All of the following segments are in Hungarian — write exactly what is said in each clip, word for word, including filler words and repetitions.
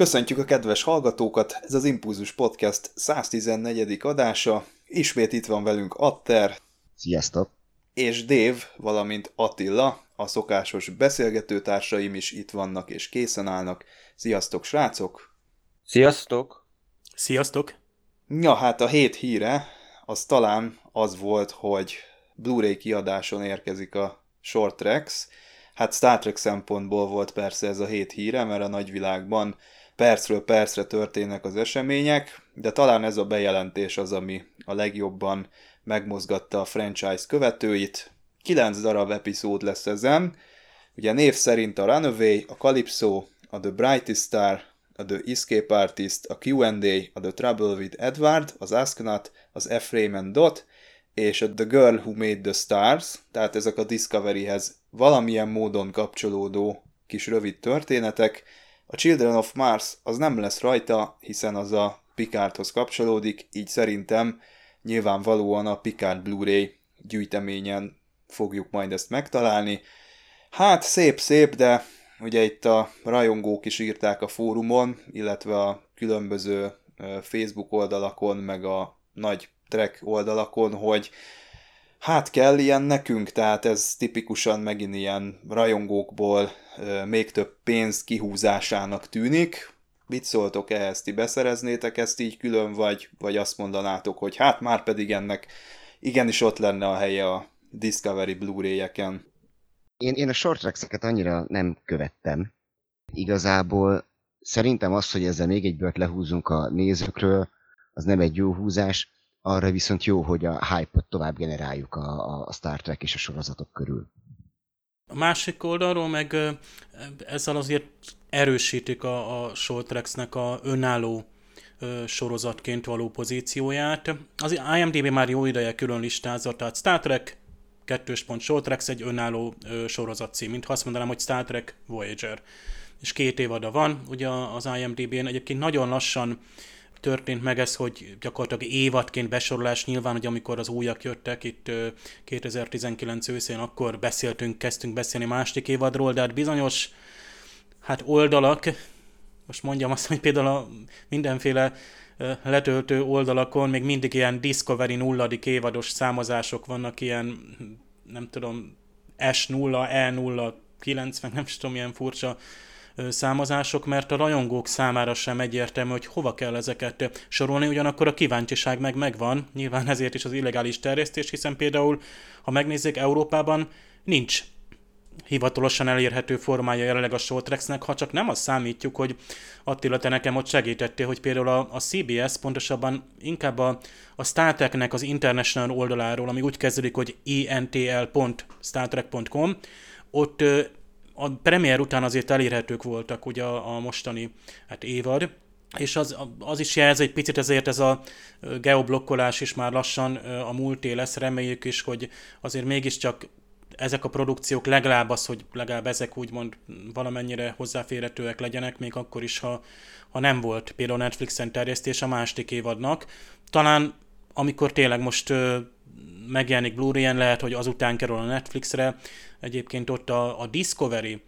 Köszöntjük a kedves hallgatókat, ez az Impulzus Podcast száztizennegyedik adása. Ismét itt van velünk Atter. Sziasztok! És Dév, valamint Attila, a szokásos beszélgetőtársaim is itt vannak és készen állnak. Sziasztok, srácok! Sziasztok! Sziasztok! Ja, hát a hét híre, az talán az volt, hogy Blu-ray kiadáson érkezik a Short Tracks. Hát Star Trek szempontból volt persze ez a hét híre, mert a nagyvilágban percről percre történnek az események, de talán ez a bejelentés az, ami a legjobban megmozgatta a franchise követőit. Kilenc darab epizód lesz ezen, ugye név szerint a Runaway, a Calypso, a The Brightest Star, a The Escape Artist, a kú end á, a The Trouble with Edward, az Asknat, az Ephraim and Dot, és a The Girl Who Made the Stars, tehát ezek a Discoveryhez valamilyen módon kapcsolódó kis rövid történetek. A Children of Mars az nem lesz rajta, hiszen az a Picardhoz kapcsolódik, így szerintem nyilvánvalóan a Picard Blu-ray gyűjteményen fogjuk majd ezt megtalálni. Hát szép-szép, de ugye itt a rajongók is írták a fórumon, illetve a különböző Facebook oldalakon, meg a nagy Trek oldalakon, hogy hát kell ilyen nekünk, tehát ez tipikusan megint ilyen rajongókból euh, még több pénz kihúzásának tűnik. Mit szóltok ehhez, ti beszereznétek ezt így külön, vagy, vagy azt mondanátok, hogy hát már pedig ennek igenis ott lenne a helye a Discovery Blu-ray-eken? Én, én a Short Tracks-eket annyira nem követtem. Igazából szerintem az, hogy ezzel még egy bört lehúzunk a nézőkről, az nem egy jó húzás. Arra viszont jó, hogy a hype-ot tovább generáljuk a, a Star Trek és a sorozatok körül. A másik oldalról meg ezzel azért erősítik a, a Short Tracks-nek a önálló ö, sorozatként való pozícióját. Az IMDb már jó ideje külön listázza, tehát Star Trek, kettős pont Short Tracks egy önálló ö, sorozat cím, mint ha azt mondanám, hogy Star Trek Voyager. És két évada van, ugye az IMDb-n egyébként nagyon lassan történt meg ez, hogy gyakorlatilag évadként besorolás, nyilván, hogy amikor az újak jöttek itt kétezer-tizenkilenc őszén, akkor beszéltünk, kezdtünk beszélni másik évadról, de hát bizonyos hát oldalak, most mondjam azt, hogy például a mindenféle letöltő oldalakon még mindig ilyen Discovery nulladik évados számozások vannak, ilyen nem tudom, S nulla, E nulla, kilenc, nem tudom, ilyen furcsa számozások, mert a rajongók számára sem egyértelmű, hogy hova kell ezeket sorolni, ugyanakkor a kíváncsiság meg megvan, nyilván ezért is az illegális terjesztés, hiszen például, ha megnézzék, Európában nincs hivatalosan elérhető formája jelenleg a Short Tracks-nek, ha csak nem azt számítjuk, hogy Attila, te nekem ott segítettél, hogy például a, a cé bé es, pontosabban inkább a, a Star Trek-nek az international oldaláról, ami úgy kezdődik, hogy intl pont startrek pont com, ott a premier után azért elérhetők voltak ugye a, a mostani hát évad, és az, az is jelzi egy picit, ezért ez a geoblokkolás is már lassan a múlté lesz, reméljük is, hogy azért mégiscsak ezek a produkciók legalább az, hogy legalább ezek úgymond valamennyire hozzáférhetőek legyenek, még akkor is, ha, ha nem volt például Netflixen terjesztés a második évadnak. Talán amikor tényleg most megjelenik Blu-rayen, lehet, hogy azután kerül a Netflixre. Egyébként ott a, a Discovery-nek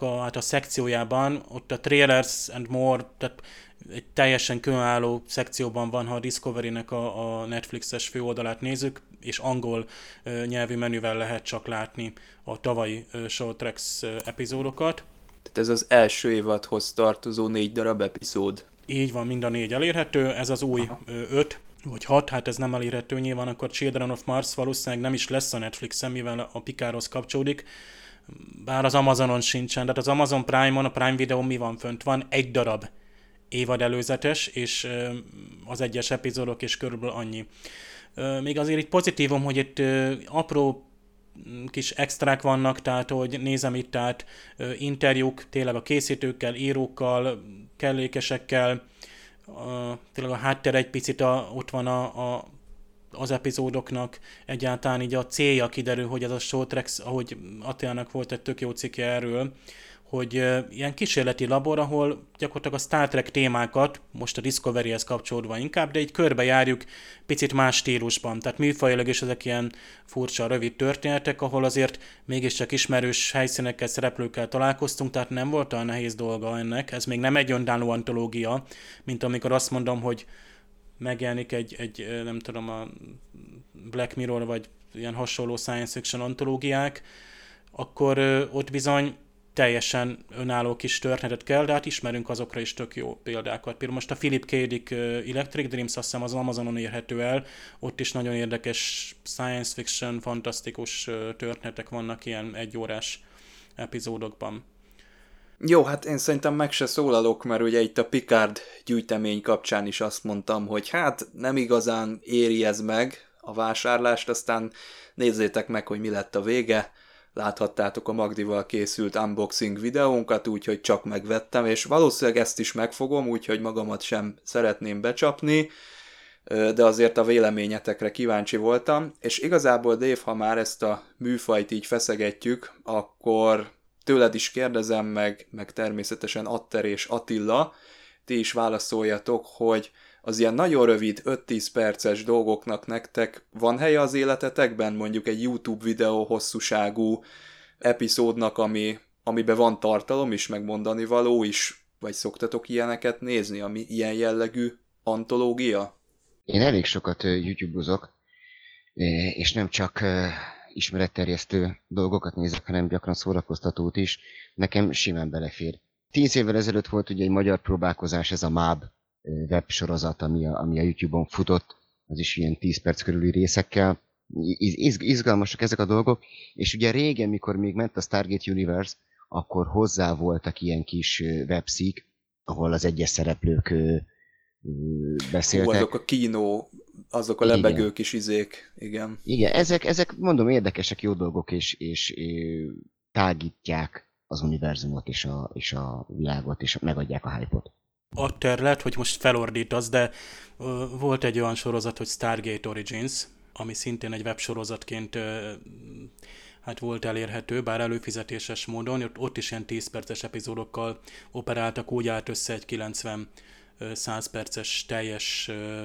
a, hát a szekciójában, ott a Trailers and More, tehát egy teljesen különálló szekcióban van, ha a Discovery-nek a, a Netflixes főoldalát nézzük, és angol ö, nyelvű menüvel lehet csak látni a tavalyi ö, Short Tracks ö, epizódokat. Tehát ez az első évadhoz tartozó négy darab epizód. Így van, mind a négy elérhető, ez az új ö, öt. Vagy hat, hát ez nem elérhető nyilván, akkor Children of Mars valószínűleg nem is lesz a Netflixen, mivel a Picardhoz kapcsolódik. bár az Amazonon sincsen, tehát az Amazon Prime-on, a Prime Video mi van fönt? Van egy darab évad előzetes, és az egyes epizódok is körülbelül annyi. Még azért itt pozitívum, hogy itt apró kis extrák vannak, tehát hogy nézem itt, tehát interjúk tényleg a készítőkkel, írókkal, kellékesekkel, tényleg a háttere egy picit a, ott van a, a az epizódoknak, egyáltalán így a célja kiderül, hogy ez a Shortrex, ahogy Attilának volt egy tök jó cikke erről, hogy ilyen kísérleti labor, ahol gyakorlatilag a Star Trek témákat, most a Discovery-hez kapcsolódva inkább, de így körbejárjuk picit más stílusban. Tehát műfajilag is ezek ilyen furcsa, rövid történetek, ahol azért mégiscsak ismerős helyszínekkel, szereplőkkel találkoztunk, tehát nem volt olyan nehéz dolga ennek. Ez még nem egy önálló antológia, mint amikor azt mondom, hogy megjelenik egy, egy, nem tudom, a Black Mirror, vagy ilyen hasonló science fiction antológiák, akkor ott bizony teljesen önálló kis történetet kell, de hát ismerünk azokra is tök jó példákat. Például most a Philip K. Dick Electric Dreams, azt hiszem az Amazonon érhető el, ott is nagyon érdekes science fiction, fantasztikus történetek vannak ilyen egyórás epizódokban. Jó, hát én szerintem meg se szólalok, mert ugye itt a Picard gyűjtemény kapcsán is azt mondtam, hogy hát nem igazán éri ez meg a vásárlást, aztán nézzétek meg, hogy mi lett a vége. Láthattátok a Magdival készült unboxing videónkat, úgyhogy csak megvettem, és valószínűleg ezt is megfogom, úgyhogy magamat sem szeretném becsapni, de azért a véleményetekre kíváncsi voltam. És igazából, Dave, ha már ezt a műfajt így feszegetjük, akkor tőled is kérdezem meg, meg természetesen Atter és Attila, ti is válaszoljatok, hogy az ilyen nagyon rövid, öt-tíz perces dolgoknak nektek van helye az életetekben? Mondjuk egy YouTube videó hosszúságú epizódnak, ami, amiben van tartalom is, meg mondani való is, vagy szoktatok ilyeneket nézni, ami ilyen jellegű antológia? Én elég sokat YouTube-ozok, és nem csak ismeretterjesztő dolgokat nézek, hanem gyakran szórakoztatót is. Nekem simán belefér. Tíz évvel ezelőtt volt ugye egy magyar próbálkozás, ez a MÁB websorozat, ami a, ami a YouTube-on futott, az is ilyen tíz perc körüli részekkel. Iz, izgalmasak ezek a dolgok, és ugye régen, mikor még ment a Stargate Universe, akkor hozzá voltak ilyen kis webszik, ahol az egyes szereplők beszéltek. Hú, azok a kínó, azok a lebegő kis izék, igen. Igen, ezek, ezek mondom érdekesek, jó dolgok, és, és, és tágítják az univerzumot és a, és a világot, és megadják a hype-ot. A terület, hogy most felordítasz, de uh, volt egy olyan sorozat, hogy Stargate Origins, ami szintén egy websorozatként uh, hát volt elérhető, bár előfizetéses módon, ott, ott is ilyen tíz perces epizódokkal operáltak, úgy állt össze egy kilencven száz uh, perces teljes uh,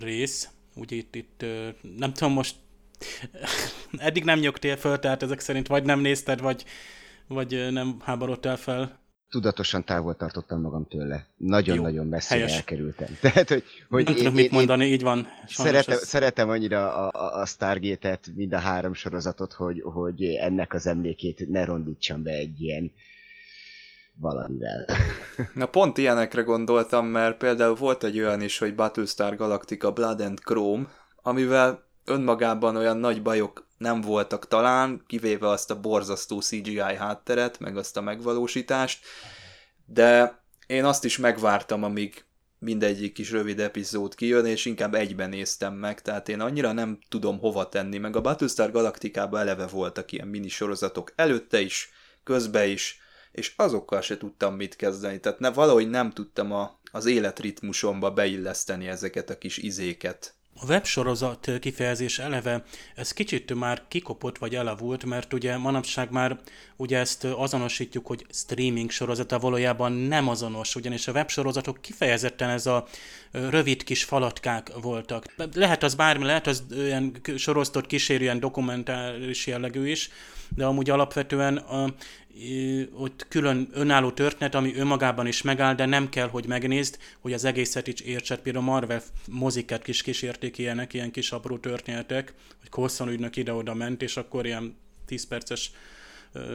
rész. Úgy itt, itt uh, nem tudom, most eddig nem nyögtél föl, tehát ezek szerint vagy nem nézted, vagy, vagy nem háborodtál fel. Tudatosan távol tartottam magam tőle. Nagyon-nagyon messzire elkerültem. Tehát, hogy, hogy nem én, tudom, én, mit mondani, így van. Szeretem, szeretem annyira a, a Stargate-et, mind a három sorozatot, hogy, hogy ennek az emlékét ne rondítsam be egy ilyen valamivel. Na pont ilyenekre gondoltam, mert például volt egy olyan is, hogy Battlestar Galactica Blood and Chrome, amivel önmagában olyan nagy bajok nem voltak talán, kivéve azt a borzasztó cé gé í hátteret, meg azt a megvalósítást, de én azt is megvártam, amíg mindegyik kis rövid epizód kijön, és inkább egyben néztem meg, tehát én annyira nem tudom hova tenni, meg a Battlestar Galacticában eleve voltak ilyen minisorozatok előtte is, közbe is, és azokkal se tudtam mit kezdeni, tehát ne, valahogy nem tudtam a, az életritmusomba beilleszteni ezeket a kis izéket. A websorozat kifejezés eleve, ez kicsit már kikopott vagy elavult, mert ugye manapság már ugye ezt azonosítjuk, hogy streaming sorozata valójában nem azonos, ugyanis a websorozatok kifejezetten ez a rövid kis falatkák voltak. Lehet az bármi, lehet az ilyen sorosztott kísérően dokumentális jellegű is, de amúgy alapvetően a, ott külön önálló történet, ami önmagában is megáll, de nem kell, hogy megnézd, hogy az egészet is értsed. Például Marvel moziket is kísérték ilyenek, ilyen kis apró történetek, hogy Coulson ügynök ide-oda ment, és akkor ilyen tíz perces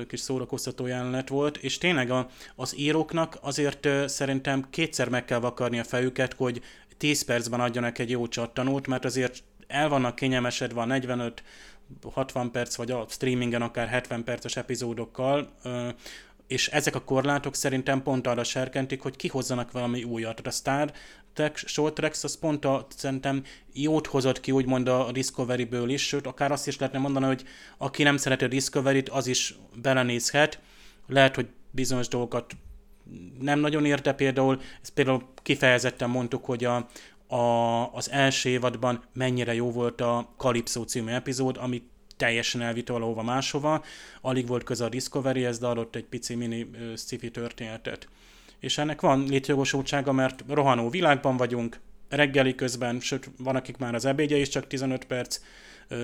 kis szórakoztató jelenet volt, és tényleg a, az íróknak azért szerintem kétszer meg kell vakarni a fejüket, hogy tíz percben adjanak egy jó csattanót, mert azért el vannak kényelmesedve a negyvenöt hatvan perc, vagy a streamingen akár hetven perces epizódokkal, és ezek a korlátok szerintem pont arra serkentik, hogy kihozzanak valami újat. A Star Trek, Short Treks, az pont a, szerintem jót hozott ki, úgymond a Discovery-ből is, sőt, akár azt is lehetne mondani, hogy aki nem szereti a Discovery-t, az is belenézhet. Lehet, hogy bizonyos dolgokat nem nagyon érte például, ezt például kifejezetten mondtuk, hogy a, a, az első évadban mennyire jó volt a Calypso című epizód, amit teljesen elvitt valahova máshova, alig volt köze a Discovery-hez, de adott egy pici mini sci-fi történetet. És ennek van létjogosultsága, mert rohanó világban vagyunk, reggeli közben, sőt van, akik már az ebédje is csak tizenöt perc,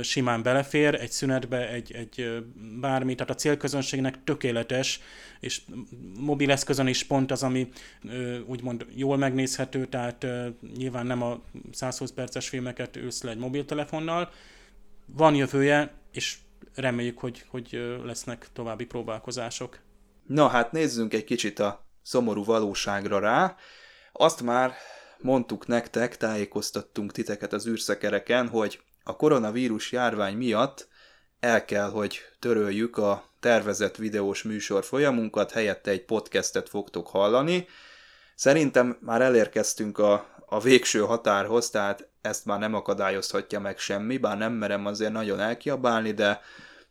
simán belefér egy szünetbe, egy, egy bármi, tehát a célközönségnek tökéletes, és mobil eszközön is pont az, ami úgymond jól megnézhető, tehát nyilván nem a száz húsz perces filmeket ősz le egy mobiltelefonnal. Van jövője, és reméljük, hogy, hogy lesznek további próbálkozások. Na hát nézzünk egy kicsit a szomorú valóságra rá. Azt már mondtuk nektek, tájékoztattunk titeket az űrszekereken, hogy a koronavírus járvány miatt el kell, hogy töröljük a tervezett videós műsor folyamunkat, helyette egy podcastet fogtok hallani. Szerintem már elérkeztünk a, a végső határhoz, tehát ezt már nem akadályozhatja meg semmi, bár nem merem azért nagyon elkiabálni, de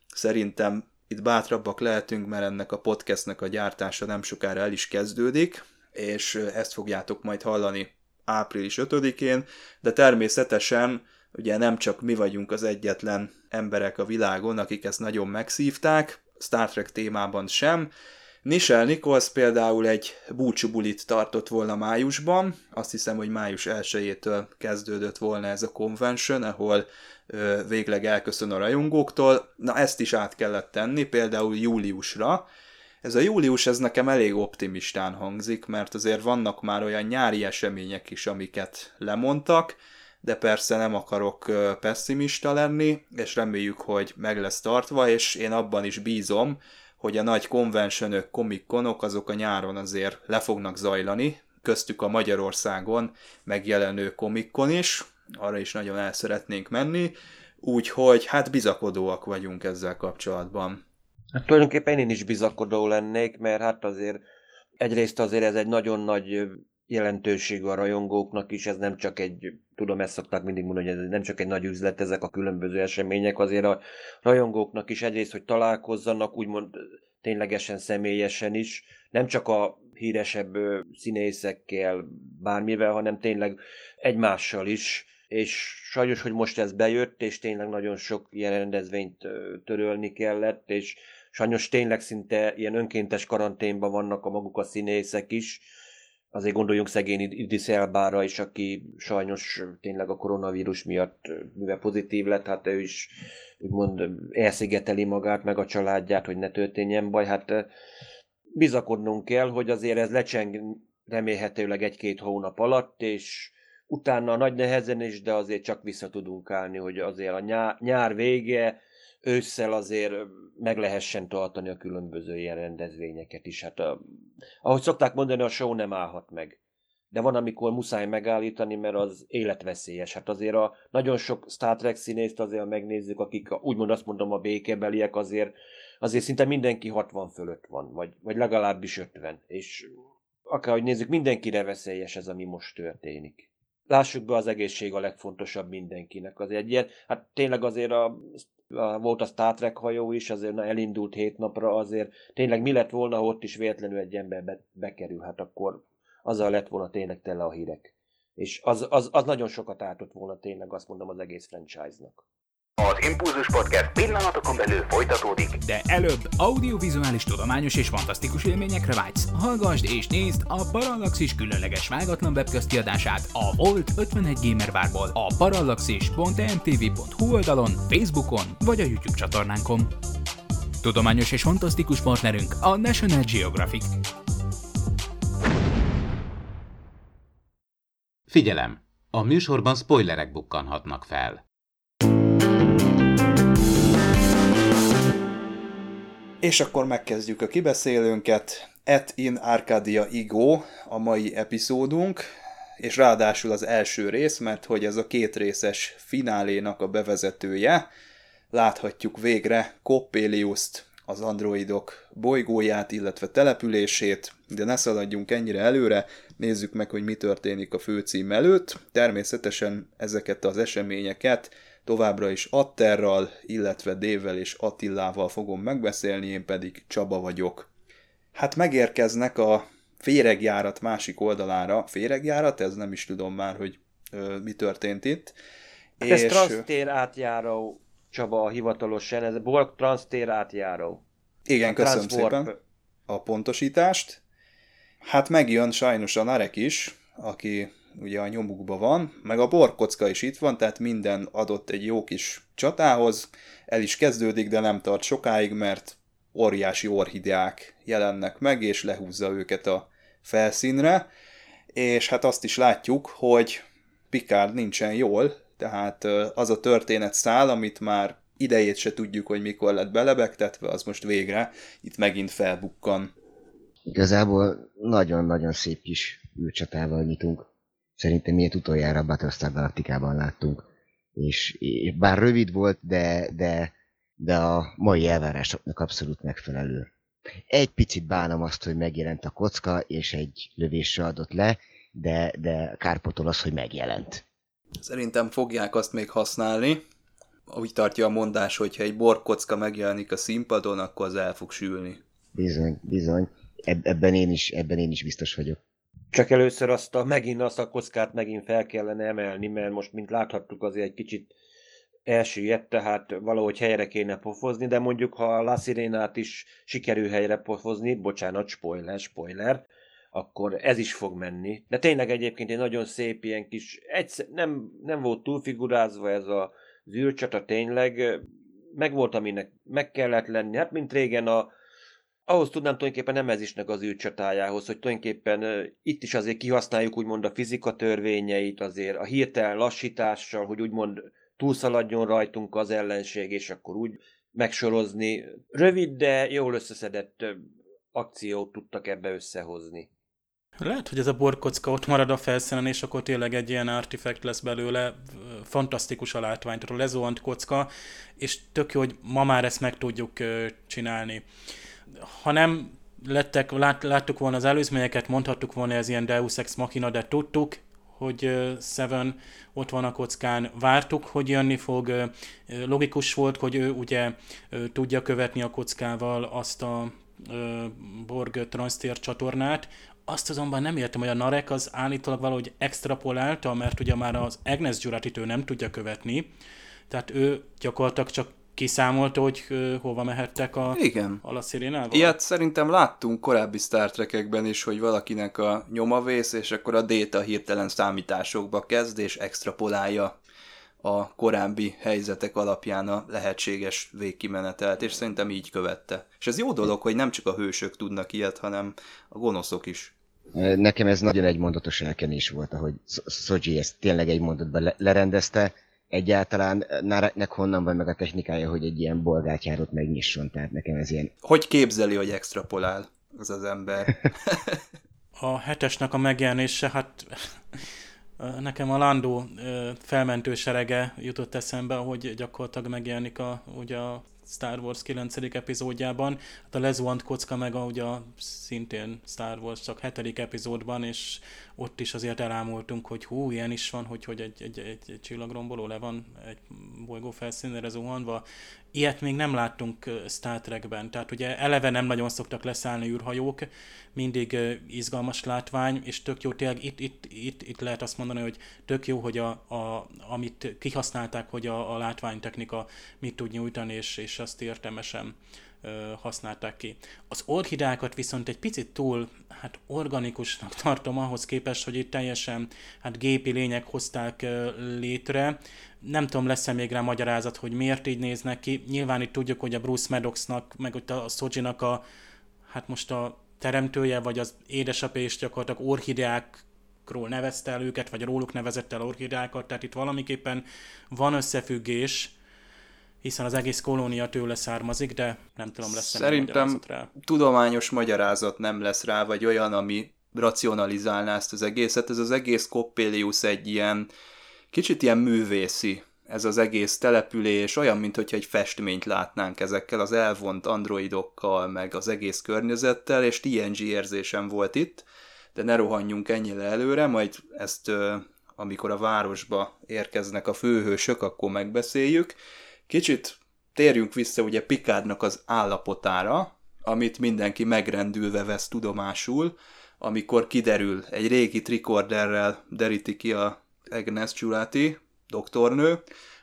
szerintem itt bátrabbak lehetünk, mert ennek a podcastnek a gyártása nem sokára el is kezdődik, és ezt fogjátok majd hallani április ötödikén, de természetesen ugye nem csak mi vagyunk az egyetlen emberek a világon, akik ezt nagyon megszívták, Star Trek témában sem. Nichelle Nichols például egy búcsúbulit tartott volna májusban, azt hiszem, hogy május elsejétől kezdődött volna ez a convention, ahol ö, végleg elköszön a rajongóktól, na ezt is át kellett tenni, például júliusra. Ez a július, ez nekem elég optimistán hangzik, mert azért vannak már olyan nyári események is, amiket lemondtak, de persze nem akarok pessimista lenni, és reméljük, hogy meg lesz tartva, és én abban is bízom, hogy a nagy konvencionök, komikkonok azok a nyáron azért le fognak zajlani, köztük a Magyarországon megjelenő komikkon is, arra is nagyon el szeretnénk menni, úgyhogy hát bizakodóak vagyunk ezzel kapcsolatban. Hát tulajdonképpen én is bizakodó lennék, mert hát azért egyrészt azért ez egy nagyon nagy jelentőség a rajongóknak is, ez nem csak egy, tudom, ezt szokták mindig mondani, hogy ez nem csak egy nagy üzlet, ezek a különböző események, azért a rajongóknak is egyrészt, hogy találkozzanak, úgymond ténylegesen személyesen is, nem csak a híresebb színészekkel, bármivel, hanem tényleg egymással is, és sajnos, hogy most ez bejött, és tényleg nagyon sok ilyen rendezvényt törölni kellett, és sajnos tényleg szinte ilyen önkéntes karanténban vannak a maguk a színészek is. Azért gondoljunk szegény Idris Elbára is, aki sajnos tényleg a koronavírus miatt, mivel pozitív lett, hát ő is úgymond elszigeteli magát, meg a családját, hogy ne történjen baj. Hát bizakodnunk kell, hogy azért ez lecseng remélhetőleg egy-két hónap alatt, és utána nagy nehezen is, de azért csak vissza tudunk állni, hogy azért a nyár, nyár vége, ősszel azért meg lehessen tartani a különböző ilyen rendezvényeket is. Hát a, ahogy szokták mondani, a show nem állhat meg. De van, amikor muszáj megállítani, mert az életveszélyes. Hát azért a nagyon sok Star Trek színészt azért megnézzük, akik a, úgymond azt mondom, a békebeliek, azért, azért szinte mindenki hatvan fölött van, vagy, vagy legalábbis ötven. És akárhogy nézzük, mindenkire veszélyes ez, ami most történik. Lássuk be, az egészség a legfontosabb mindenkinek. Azért egy ilyen, hát tényleg azért a, a, volt a Star Trek hajó is, azért na, elindult hét napra, azért tényleg mi lett volna, ott is véletlenül egy ember be, bekerül, hát akkor azzal lett volna tényleg tele a hírek. És az, az, az nagyon sokat ártott volna tényleg, azt mondom, az egész franchise-nak. Az Impulzus Podcast pillanatokon belül folytatódik. De előbb audiovizuális, tudományos és fantasztikus élményekre vágysz. Hallgasd és nézd a Parallaxis különleges vágatlan webközkiadását a Volt ötvenegy Gamer Barból a parallaxis pont em té vé pont hú oldalon, Facebookon vagy a YouTube csatornánkon. Tudományos és fantasztikus partnerünk a National Geographic. Figyelem! A műsorban spoilerek bukkanhatnak fel. És akkor megkezdjük a kibeszélőnket, Et in Arcadia Ego a mai epizódunk, és ráadásul az első rész, mert hogy ez a kétrészes finálénak a bevezetője, láthatjuk végre Coppeliuszt, az androidok bolygóját, illetve települését, de ne szaladjunk ennyire előre, nézzük meg, hogy mi történik a főcím előtt. Természetesen ezeket az eseményeket továbbra is Atterral, illetve Dévvel és Attillával fogom megbeszélni, én pedig Csaba vagyok. Hát megérkeznek a féregjárat másik oldalára. Féregjárat? Ez nem is tudom már, hogy ö, mi történt itt. Hát és... ez transztér átjáró, Csaba, a hivatalosan, ez Borg transztér átjáró. Igen, köszönöm szépen a pontosítást. Hát megjön sajnos a Narek is, aki ugye a nyomukban van, meg a Borg kocka is itt van, tehát minden adott egy jó kis csatához. El is kezdődik, de nem tart sokáig, mert óriási orhideák jelennek meg, és lehúzza őket a felszínre. És hát azt is látjuk, hogy Picard nincsen jól, tehát az a történetszál, amit már idejét se tudjuk, hogy mikor lett belebegtetve, az most végre itt megint felbukkan. Igazából nagyon-nagyon szép kis űrcsatával nyitunk. Szerintem ilyet utoljára Battlestar Galacticában láttunk. És, és bár rövid volt, de, de, de a mai elvárásoknak abszolút megfelelő. Egy picit bánom azt, hogy megjelent a kocka, és egy lövésre adott le, de, de kárpotol az, hogy megjelent. Szerintem fogják azt még használni. Úgy tartja a mondás, hogyha egy Borg kocka megjelenik a színpadon, akkor az el fog sülni. Bizony, bizony. Ebben én is, ebben én is biztos vagyok. Csak először azt a, megint azt a kockát megint fel kellene emelni, mert most, mint láthattuk, azért egy kicsit elsüllyedt, tehát valahogy helyre kéne pofozni, de mondjuk, ha a La Sirenát is sikerül helyre pofozni, bocsánat, spoiler, spoiler, akkor ez is fog menni. De tényleg egyébként egy nagyon szép ilyen kis, egyszer, nem, nem volt túlfigurázva ez a űrcsata, tényleg meg volt, aminek meg kellett lenni, hát mint régen a ahhoz tudnám tulajdonképpen nem ez isnek az űrcsatájához, hogy tulajdonképpen uh, itt is azért kihasználjuk úgymond a fizika törvényeit, azért a hirtelen lassítással, hogy úgymond túlszaladjon rajtunk az ellenség, és akkor úgy megsorozni. Rövid, de jól összeszedett uh, akciót tudtak ebbe összehozni. Lehet, hogy ez a borkocka ott marad a felszínen, és akkor tényleg egy ilyen artifact lesz belőle, fantasztikus a látvány, tehát a lezuhant kocka, és tök jó, hogy ma már ezt meg tudjuk uh, csinálni. Ha nem lettek, lát, láttuk volna az előzményeket, mondhattuk volna, ez ilyen Deus Ex Machina, de tudtuk, hogy uh, Seven ott van a kockán, vártuk, hogy jönni fog. Uh, logikus volt, hogy ő ugye uh, tudja követni a kockával azt a uh, Borg transztér csatornát. Azt azonban nem értem, hogy a Narek az állítólag valahogy extrapolálta, mert ugye már az Agnes Gyuratit ő nem tudja követni, tehát ő gyakorlatilag csak kiszámolta, hogy hova mehettek a, a La Sirenával? Ilyet szerintem láttunk korábbi Star Trek-ekben is, hogy valakinek a nyoma vész, és akkor a Déta hirtelen számításokba kezd, és extrapolálja a korábbi helyzetek alapján a lehetséges végkimenetelt, és szerintem így követte. És ez jó dolog, hogy nem csak a hősök tudnak ilyet, hanem a gonoszok is. Nekem ez nagyon egymondatos elkenés volt, ahogy Szogyi ezt tényleg egy mondatban lerendezte. Egyáltalán Nareknek honnan van meg a technikája, hogy egy ilyen bolgátjárót megnyisson, tehát nekem ez ilyen... Hogy képzeli, hogy extrapolál az az ember? A hetesnek a megjelenése, hát nekem a Landó felmentő serege jutott eszembe, hogy gyakorlatilag megjelenik a, ugye a Star Wars kilencedik epizódjában, hát a lezuhant kocka meg a, ugye a szintén Star Wars csak hetedik epizódban, és ott is azért elámultunk, hogy hú, ilyen is van, hogy, hogy egy, egy, egy, egy csillagromboló le van egy bolygó felszínére zuhanva. Ilyet még nem láttunk Star Trekben, tehát ugye eleve nem nagyon szoktak leszállni űrhajók, mindig izgalmas látvány, és tök jó, tényleg itt, itt, itt, itt lehet azt mondani, hogy tök jó, hogy a, a, amit kihasználták, hogy a, a látványtechnika mit tud nyújtani, és, és azt értelmesen használták ki. Az orchideákat viszont egy picit túl hát organikusnak tartom ahhoz képest, hogy itt teljesen hát gépi lények hozták létre. Nem tudom, lesz-e még rá magyarázat, hogy miért így néznek ki. Nyilván itt tudjuk, hogy a Bruce Maddoxnak, meg ott a Szogyinak a hát most a teremtője, vagy az édesapja is gyakorlatilag orchideák nevezte el őket, vagy róluk nevezett el orchideákat, tehát itt valamiképpen van összefüggés, hiszen az egész kolónia tőle származik, de nem tudom, lesz szerintem rá. Tudományos magyarázat nem lesz rá, vagy olyan, ami racionalizálná ezt az egészet. Ez az egész Coppelius egy ilyen, kicsit ilyen művészi ez az egész település olyan, mintha egy festményt látnánk ezekkel az elvont androidokkal, meg az egész környezettel, és té en gé érzésem volt itt, de ne rohanjunk ennyire előre, majd ezt amikor a városba érkeznek a főhősök, akkor megbeszéljük. Kicsit térjünk vissza ugye Picardnak az állapotára, amit mindenki megrendülve vesz tudomásul, amikor kiderül, egy régi tricorderrel deríti ki a Agnes Giulati, doktornő,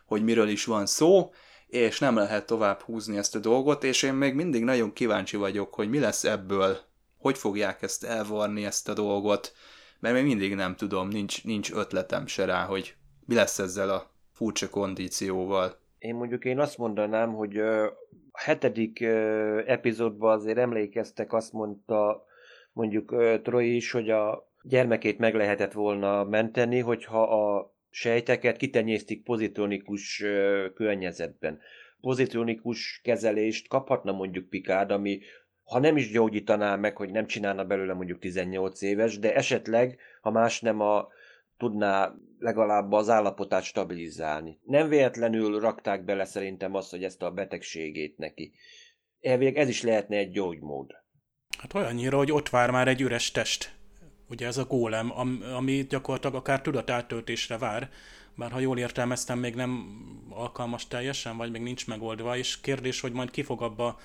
hogy miről is van szó, és nem lehet tovább húzni ezt a dolgot, és én még mindig nagyon kíváncsi vagyok, hogy mi lesz ebből, hogy fogják ezt elvarni, ezt a dolgot, mert még mindig nem tudom, nincs, nincs ötletem se rá, hogy mi lesz ezzel a furcsa kondícióval. Én mondjuk én azt mondanám, hogy a hetedik epizódban azért emlékeztek, azt mondta mondjuk Troy is, hogy a gyermekét meg lehetett volna menteni, hogyha a sejteket kitenyésztik pozitronikus környezetben. Pozitronikus kezelést kaphatna mondjuk Picard, ami ha nem is gyógyítaná meg, hogy nem csinálna belőle mondjuk tizennyolc éves, de esetleg, ha más nem, a tudná legalább az állapotát stabilizálni. Nem véletlenül rakták bele szerintem azt, hogy ezt a betegségét neki. Elvég ez is lehetne egy gyógymód. Hát olyannyira, hogy ott vár már egy üres test. Ugye ez a gólem, ami gyakorlatilag akár tudatátöltésre vár, bár ha jól értelmeztem, még nem alkalmas teljesen, vagy még nincs megoldva, és kérdés, hogy majd ki fog abba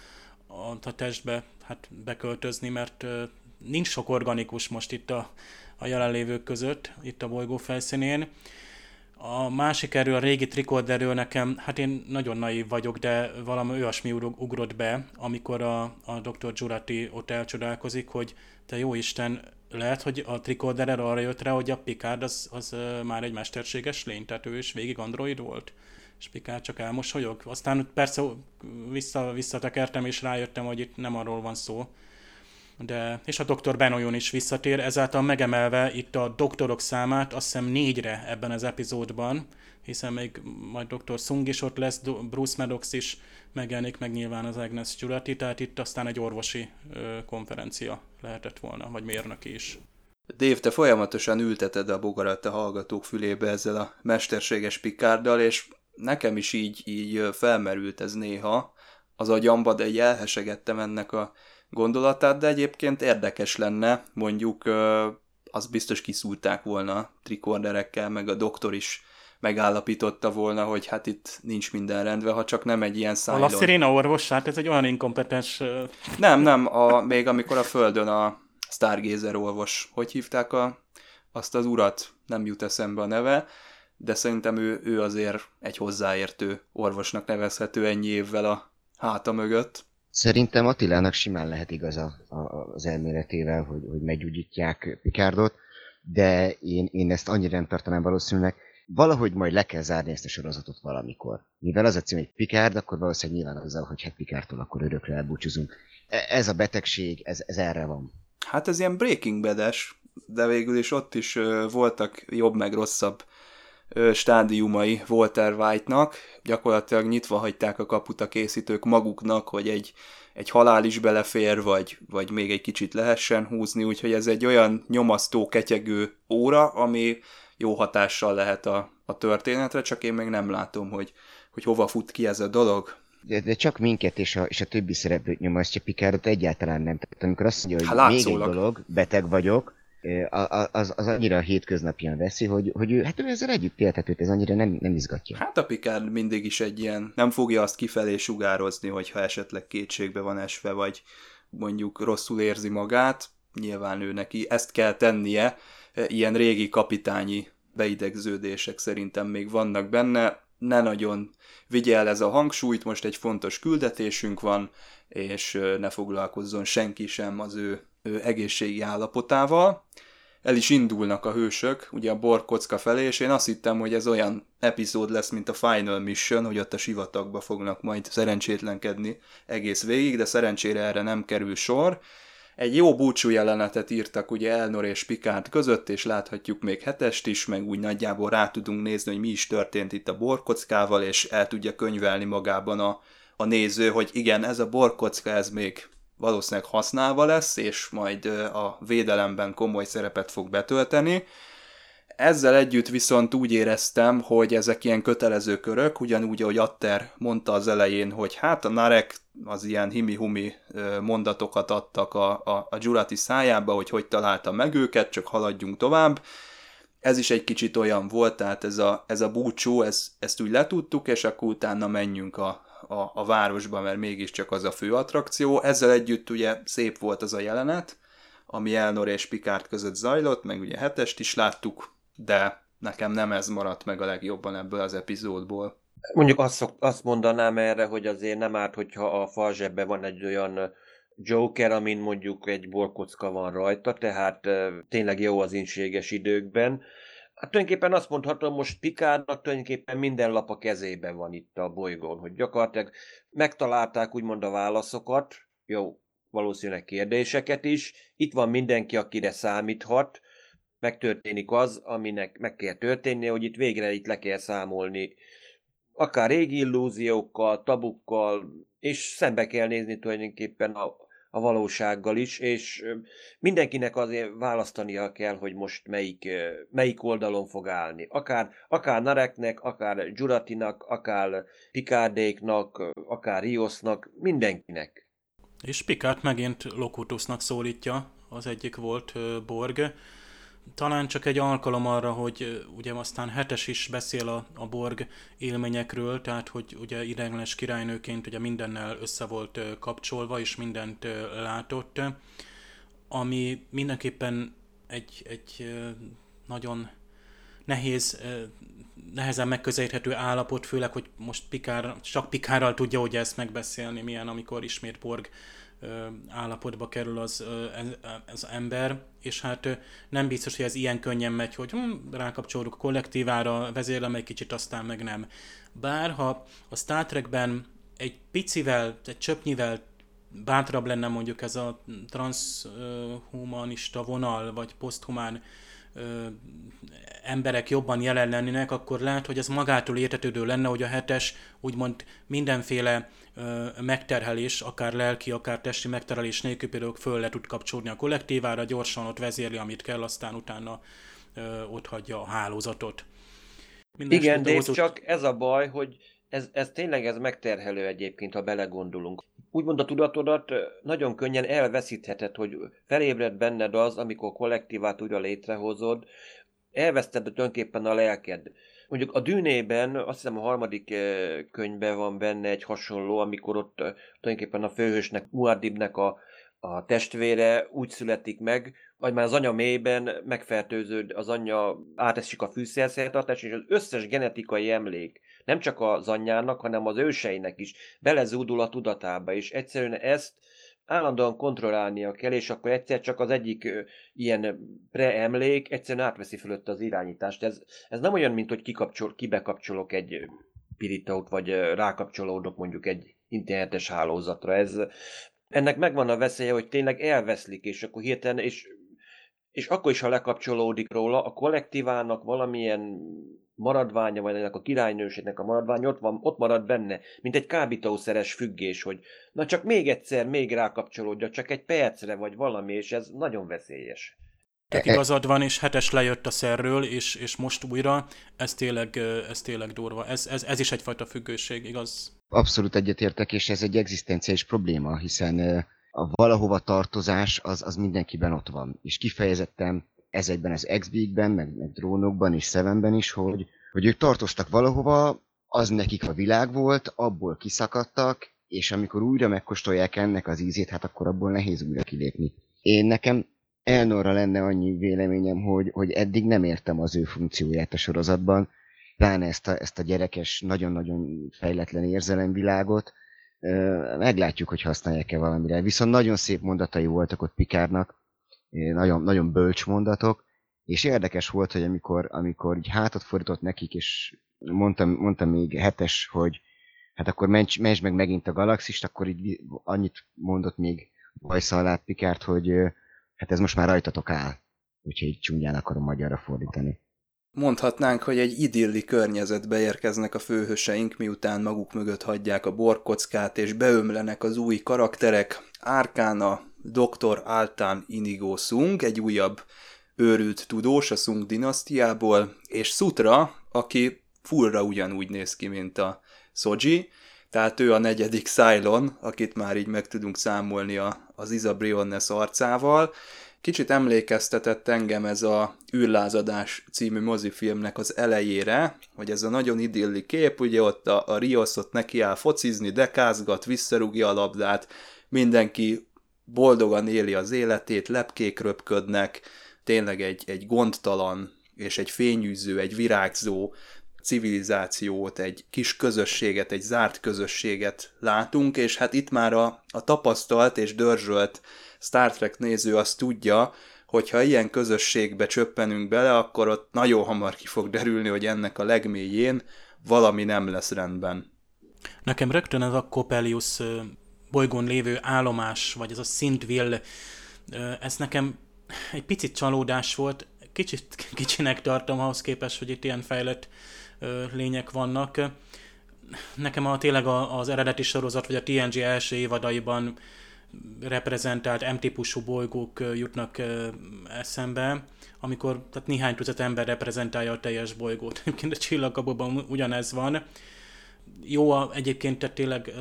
a testbe hát beköltözni, mert nincs sok organikus most itt a, a jelenlévők között, itt a bolygó felszínén. A másik erről, a régi trikorderről nekem, hát én nagyon naív vagyok, de valami olyasmi ugrott be, amikor a, a doktor Giulati ott elcsodálkozik, hogy te jó Isten, lehet, hogy a trikorderrel arra jött rá, hogy a Picard az, az már egy mesterséges lény, tehát ő is végig android volt, és Picard csak elmosolyog. Aztán persze vissza, visszatekertem, és rájöttem, hogy itt nem arról van szó. De, és a doktor Benolyon is visszatér, ezáltal megemelve itt a doktorok számát, azt hiszem négyre ebben az epizódban, hiszen még majd doktor Sung is ott lesz, Bruce Maddox is megjelenik, meg nyilván az Agnes Giulati, tehát itt aztán egy orvosi ö, konferencia lehetett volna, vagy mérnöki is. Dave, te folyamatosan ülteted a bogarat a hallgatók fülébe ezzel a mesterséges Picarddal, és nekem is így, így felmerült ez néha az agyamba, de így elhesegettem ennek a gondolatát, de egyébként érdekes lenne, mondjuk az biztos kiszúrták volna trikorderekkel, meg a doktor is megállapította volna, hogy hát itt nincs minden rendben, ha csak nem egy ilyen szállon. A La Sirena orvos, hát ez egy olyan inkompetens... Nem, nem, a, még amikor a Földön a Stargazer orvos, hogy hívták a, azt az urat, nem jut eszembe a neve, de szerintem ő, ő azért egy hozzáértő orvosnak nevezhető ennyi évvel a háta mögött. Szerintem Attilának simán lehet igaza az elméletével, hogy, hogy meggyógyítják Picardot, de én, én ezt annyira nem tartanám valószínűleg. Valahogy majd le kell zárni ezt a sorozatot valamikor. Mivel az a cím, hogy Picard, akkor valószínűleg nyilván azzal, hogy hát Picardtól akkor örökre elbúcsúzunk. Ez a betegség, ez, ez erre van. Hát ez ilyen Breaking Bad-es, de végül is ott is voltak jobb meg rosszabb stádiumai Walter White-nak, gyakorlatilag nyitva hagyták a kaput a készítők maguknak, hogy egy, egy halál is belefér, vagy, vagy még egy kicsit lehessen húzni, úgyhogy ez egy olyan nyomasztó, ketyegő óra, ami jó hatással lehet a, a történetre, csak én még nem látom, hogy, hogy hova fut ki ez a dolog. De, de csak minket és a, és a többi szereplőt nyomasztja Picardot egyáltalán nem. Tehát amikor azt mondja, hogy hát még egy dolog, beteg vagyok, Az, az, az annyira hétköznapian veszi, hogy, hogy ő, hát ő ezzel együtt éltetőt, ez annyira nem, nem izgatja. Hát a Picard mindig is egy ilyen, nem fogja azt kifelé sugározni, hogyha esetleg kétségbe van esve, vagy mondjuk rosszul érzi magát, nyilván ő neki ezt kell tennie, ilyen régi kapitányi beidegződések szerintem még vannak benne, ne nagyon vigye el ez a hangsúlyt, most egy fontos küldetésünk van, és ne foglalkozzon senki sem az ő egészségi állapotával. El is indulnak a hősök, ugye a Borg kocka felé, és én azt hittem, hogy ez olyan epizód lesz, mint a Final Mission, hogy ott a sivatagba fognak majd szerencsétlenkedni egész végig, de szerencsére erre nem kerül sor. Egy jó búcsú jelenetet írtak ugye Elnor és Picard között, és láthatjuk még hetest is, meg úgy nagyjából rá tudunk nézni, hogy mi is történt itt a Borg kockával, és el tudja könyvelni magában a, a néző, hogy igen, ez a Borg kocka, ez még valószínűleg használva lesz, és majd a védelemben komoly szerepet fog betölteni. Ezzel együtt viszont úgy éreztem, hogy ezek ilyen kötelező körök, ugyanúgy, ahogy Atter mondta az elején, hogy hát a Narek az ilyen himi-humi mondatokat adtak a, a, a Gyulati szájába, hogy hogy találta meg őket, csak haladjunk tovább. Ez is egy kicsit olyan volt, tehát ez a, ez a búcsú, ez, ezt úgy letudtuk, és akkor utána menjünk a, a, a városba, mert mégiscsak az a fő attrakció. Ezzel együtt ugye szép volt az a jelenet, ami Elnor és Picard között zajlott, meg ugye hetest is láttuk, de nekem nem ez maradt meg a legjobban ebből az epizódból. Mondjuk azt, szok, azt mondanám erre, hogy azért nem árt, hogyha a fal zsebben van egy olyan Joker, amin mondjuk egy borkocka van rajta, tehát tényleg jó az inséges időkben. Hát tulajdonképpen azt mondhatom, most Picardnak tulajdonképpen minden lap a kezében van itt a bolygón, hogy gyakorlatilag megtalálták úgymond a válaszokat, jó, valószínűleg kérdéseket is, itt van mindenki, akire számíthat, megtörténik az, aminek meg kell történnie, hogy itt végre itt le kell számolni akár régi illúziókkal, tabukkal, és szembe kell nézni tulajdonképpen a, a valósággal is, és mindenkinek azért választania kell, hogy most melyik, melyik oldalon fog állni. Akár, akár Nareknek, akár Juratinak, akár Picardéknak, akár Riosnak, mindenkinek. És Picard megint Locutusnak szólítja, az egyik volt Borg. Talán csak egy alkalom arra, hogy ugye aztán hetes is beszél a, a Borg élményekről, tehát hogy ugye ideiglenes királynőként ugye mindennel össze volt kapcsolva, és mindent látott, ami mindenképpen egy, egy nagyon nehéz, nehezen megközelíthető állapot, főleg, hogy most Picard, csak Picardral tudja ugye ezt megbeszélni, milyen, amikor ismét Borg állapotba kerül az, az ember, és hát nem biztos, hogy ez ilyen könnyen megy, hogy hm, rákapcsoljuk a kollektívára, vezérlem egy kicsit, aztán meg nem. Bárha a Star Trekben egy picivel, egy csöpnyivel bátrabb lenne mondjuk ez a transhumanista vonal, vagy poszthumán ö, emberek jobban jelen lennének, akkor lehet, hogy ez magától értetődő lenne, hogy a hetes úgymond mindenféle ö, megterhelés, akár lelki, akár testi megterhelés nélkül például föl le tud kapcsolni a kollektívára, gyorsan ott vezérli, amit kell, aztán utána ö, ott hagyja a hálózatot. Minden igen, de ott... csak ez a baj, hogy ez, ez tényleg ez megterhelő egyébként, ha belegondolunk. Úgymond a tudatodat nagyon könnyen elveszítheted, hogy felébred benned az, amikor kollektívát újra létrehozod, elveszted tulajdonképpen a lelked. Mondjuk a Dűnében, azt hiszem a harmadik könyvben van benne egy hasonló, amikor ott tulajdonképpen a főhősnek, Muad'Dibnek a, a testvére úgy születik meg, vagy már az anya mélyben megfertőződ, az anyja átesik a fűszerszertartás, és az összes genetikai emlék, nem csak az anyjának, hanem az őseinek is belezúdul a tudatába, és egyszerűen ezt állandóan kontrollálnia kell, és akkor egyszer csak az egyik ilyen preemlék egyszerűen átveszi fölött az irányítást. Ez, ez nem olyan, mint hogy kikapcsol, kibekapcsolok egy piritót, vagy rákapcsolódok mondjuk egy internetes hálózatra. Ez, ennek megvan a veszélye, hogy tényleg elveszlik, és akkor hirtelen, és, és akkor is, ha lekapcsolódik róla, a kollektívának valamilyen maradványa, vagy ennek a királynőségnek a maradványa ott, van, ott marad benne, mint egy kábítószeres függés, hogy na csak még egyszer, még rákapcsolódja, csak egy percre, vagy valami, és ez nagyon veszélyes. Tehát igazad van, és hetes lejött a szerről, és, és most újra, ez tényleg, ez tényleg durva. Ez, ez, ez is egyfajta függőség, igaz? Abszolút egyetértek, és ez egy egzisztenciális probléma, hiszen a valahova tartozás az, az mindenkiben ott van, és kifejezetten ezekben az X-Big-ben, meg, meg drónokban és Sevenben is, hogy, hogy ők tartoztak valahova, az nekik a világ volt, abból kiszakadtak, és amikor újra megkóstolják ennek az ízét, hát akkor abból nehéz újra kilépni. Én nekem Elnorra lenne annyi véleményem, hogy, hogy eddig nem értem az ő funkcióját a sorozatban, pláne ezt a, ezt a gyerekes, nagyon-nagyon fejletlen érzelemvilágot. Meglátjuk, hogy használják-e valamire. Viszont nagyon szép mondatai voltak ott Picardnak, Nagyon, nagyon bölcs mondatok, és érdekes volt, hogy amikor, amikor így hátat fordított nekik, és mondtam, mondtam még hetes, hogy hát akkor menj, menj meg megint a galaxist, akkor így annyit mondott még bajszalát Picard, hogy hát ez most már rajtatok áll, úgyhogy így csúnyán akarom magyarra fordítani. Mondhatnánk, hogy egy idilli környezetbe érkeznek a főhőseink, miután maguk mögött hagyják a borkockát, és beömlenek az új karakterek. Arcana, doktor Altan Inigo Sung, egy újabb őrült tudós a Szung dinasztiából, és Sutra, aki fullra ugyanúgy néz ki, mint a Soji, tehát ő a negyedik Cylon, akit már így meg tudunk számolni a, az Iza Brionnes arcával. Kicsit emlékeztetett engem ez a Űrlázadás című mozifilmnek az elejére, hogy ez a nagyon idilli kép, ugye ott a, a Rios ott nekiáll focizni, dekázgat, visszarúgja a labdát, mindenki boldogan éli az életét, lepkék röpködnek, tényleg egy, egy gondtalan és egy fényűző, egy virágzó civilizációt, egy kis közösséget, egy zárt közösséget látunk, és hát itt már a, a tapasztalt és dörzsölt Star Trek néző azt tudja, hogy ha ilyen közösségbe csöppenünk bele, akkor ott nagyon hamar ki fog derülni, hogy ennek a legmélyén valami nem lesz rendben. Nekem rögtön ez a Coppelius bolygón lévő állomás, vagy ez a Sindvill, ez nekem egy picit csalódás volt, kicsit kicsinek tartom ahhoz képest, hogy itt ilyen fejlett lények vannak. Nekem a, tényleg az eredeti sorozat, vagy a té en gé első évadaiban reprezentált M-típusú bolygók jutnak eszembe, amikor tehát néhány tucat ember reprezentálja a teljes bolygót. Egyébként a Csillagkapuban ugyanez van. Jó a, egyébként tehát tényleg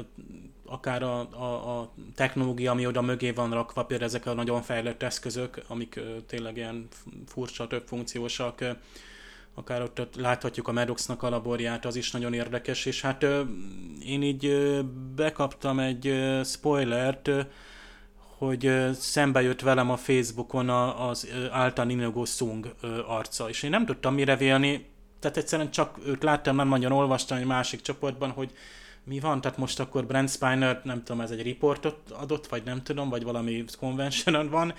akár a, a, a technológia, ami oda mögé van rakva, például ezek a nagyon fejlett eszközök, amik tényleg ilyen furcsa, több funkciósak, akár ott láthatjuk a Maddoxnak a laborját, az is nagyon érdekes, és hát én így bekaptam egy spoilert, hogy szembe jött velem a Facebookon az általán inogó Szung arca, és én nem tudtam mire vélni, tehát egyszerűen csak őt láttam, nem nagyon olvastam egy másik csoportban, hogy mi van, tehát most akkor Brent Spiner, nem tudom, ez egy riportot adott, vagy nem tudom, vagy valami convention van,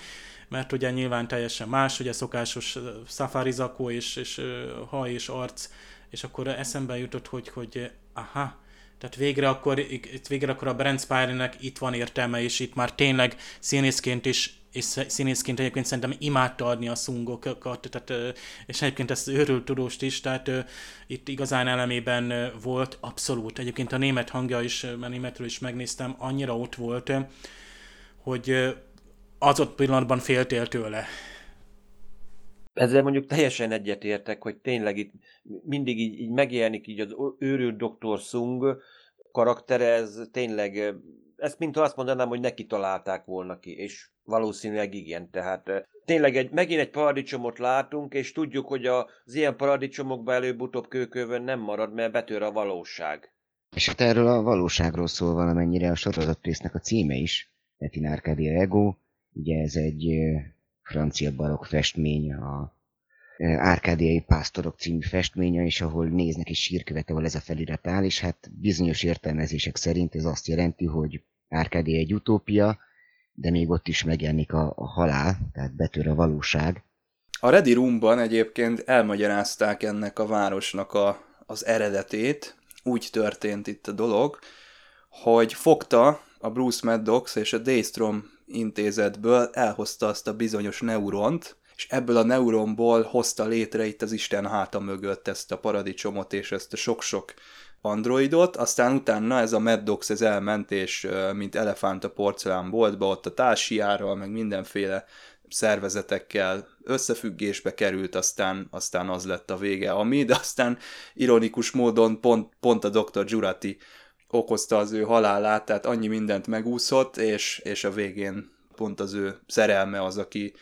mert ugye nyilván teljesen más, ugye szokásos safari zakó és, és haj és arc, és akkor eszembe jutott, hogy, hogy aha, tehát végre akkor, végre akkor a Brent Spinernek itt van értelme, és itt már tényleg színészként is, és színészként egyébként szerintem imádta adni a Szungokat, tehát, és egyébként ezt őrült tudóst is, tehát itt igazán elemében volt, abszolút. Egyébként a német hangja is, mert németről is megnéztem, annyira ott volt, hogy az ott pillanatban féltél tőle. Ezzel mondjuk teljesen egyetértek, hogy tényleg itt mindig így, így megjelenik így az őrült doktor Szung karaktere, ez tényleg, ezt mintha azt mondanám, hogy neki találták volna ki, és valószínűleg igen, tehát tényleg egy, megint egy paradicsomot látunk, és tudjuk, hogy az ilyen paradicsomokban előbb-utóbb kőkövön nem marad, mert betör a valóság. És hát erről a valóságról szól valamennyire a sorozatrésznek a címe is, Etin Arcadia Ego, ugye ez egy francia barokk festmény, a Árkádiai Pásztorok című festménye, és ahol néznek egy sírkövet, ahol ez a felirat áll, és hát bizonyos értelmezések szerint ez azt jelenti, hogy Árkádia egy utópia, de még ott is megjelenik a, a halál, tehát betör a valóság. A Ready Roomban egyébként elmagyarázták ennek a városnak a, az eredetét, úgy történt itt a dolog, hogy fogta a Bruce Maddox és a Daystrom intézetből elhozta azt a bizonyos neuront, és ebből a neuronból hozta létre itt az Isten háta mögött ezt a paradicsomot és ezt a sok-sok androidot, aztán utána ez a Maddox ez elment, és mint elefánt a porcelánboltba, ott a társiárral, meg mindenféle szervezetekkel összefüggésbe került, aztán, aztán az lett a vége, ami, de aztán ironikus módon pont, pont a doktor Jurati okozta az ő halálát, tehát annyi mindent megúszott, és, és a végén pont az ő szerelme az, aki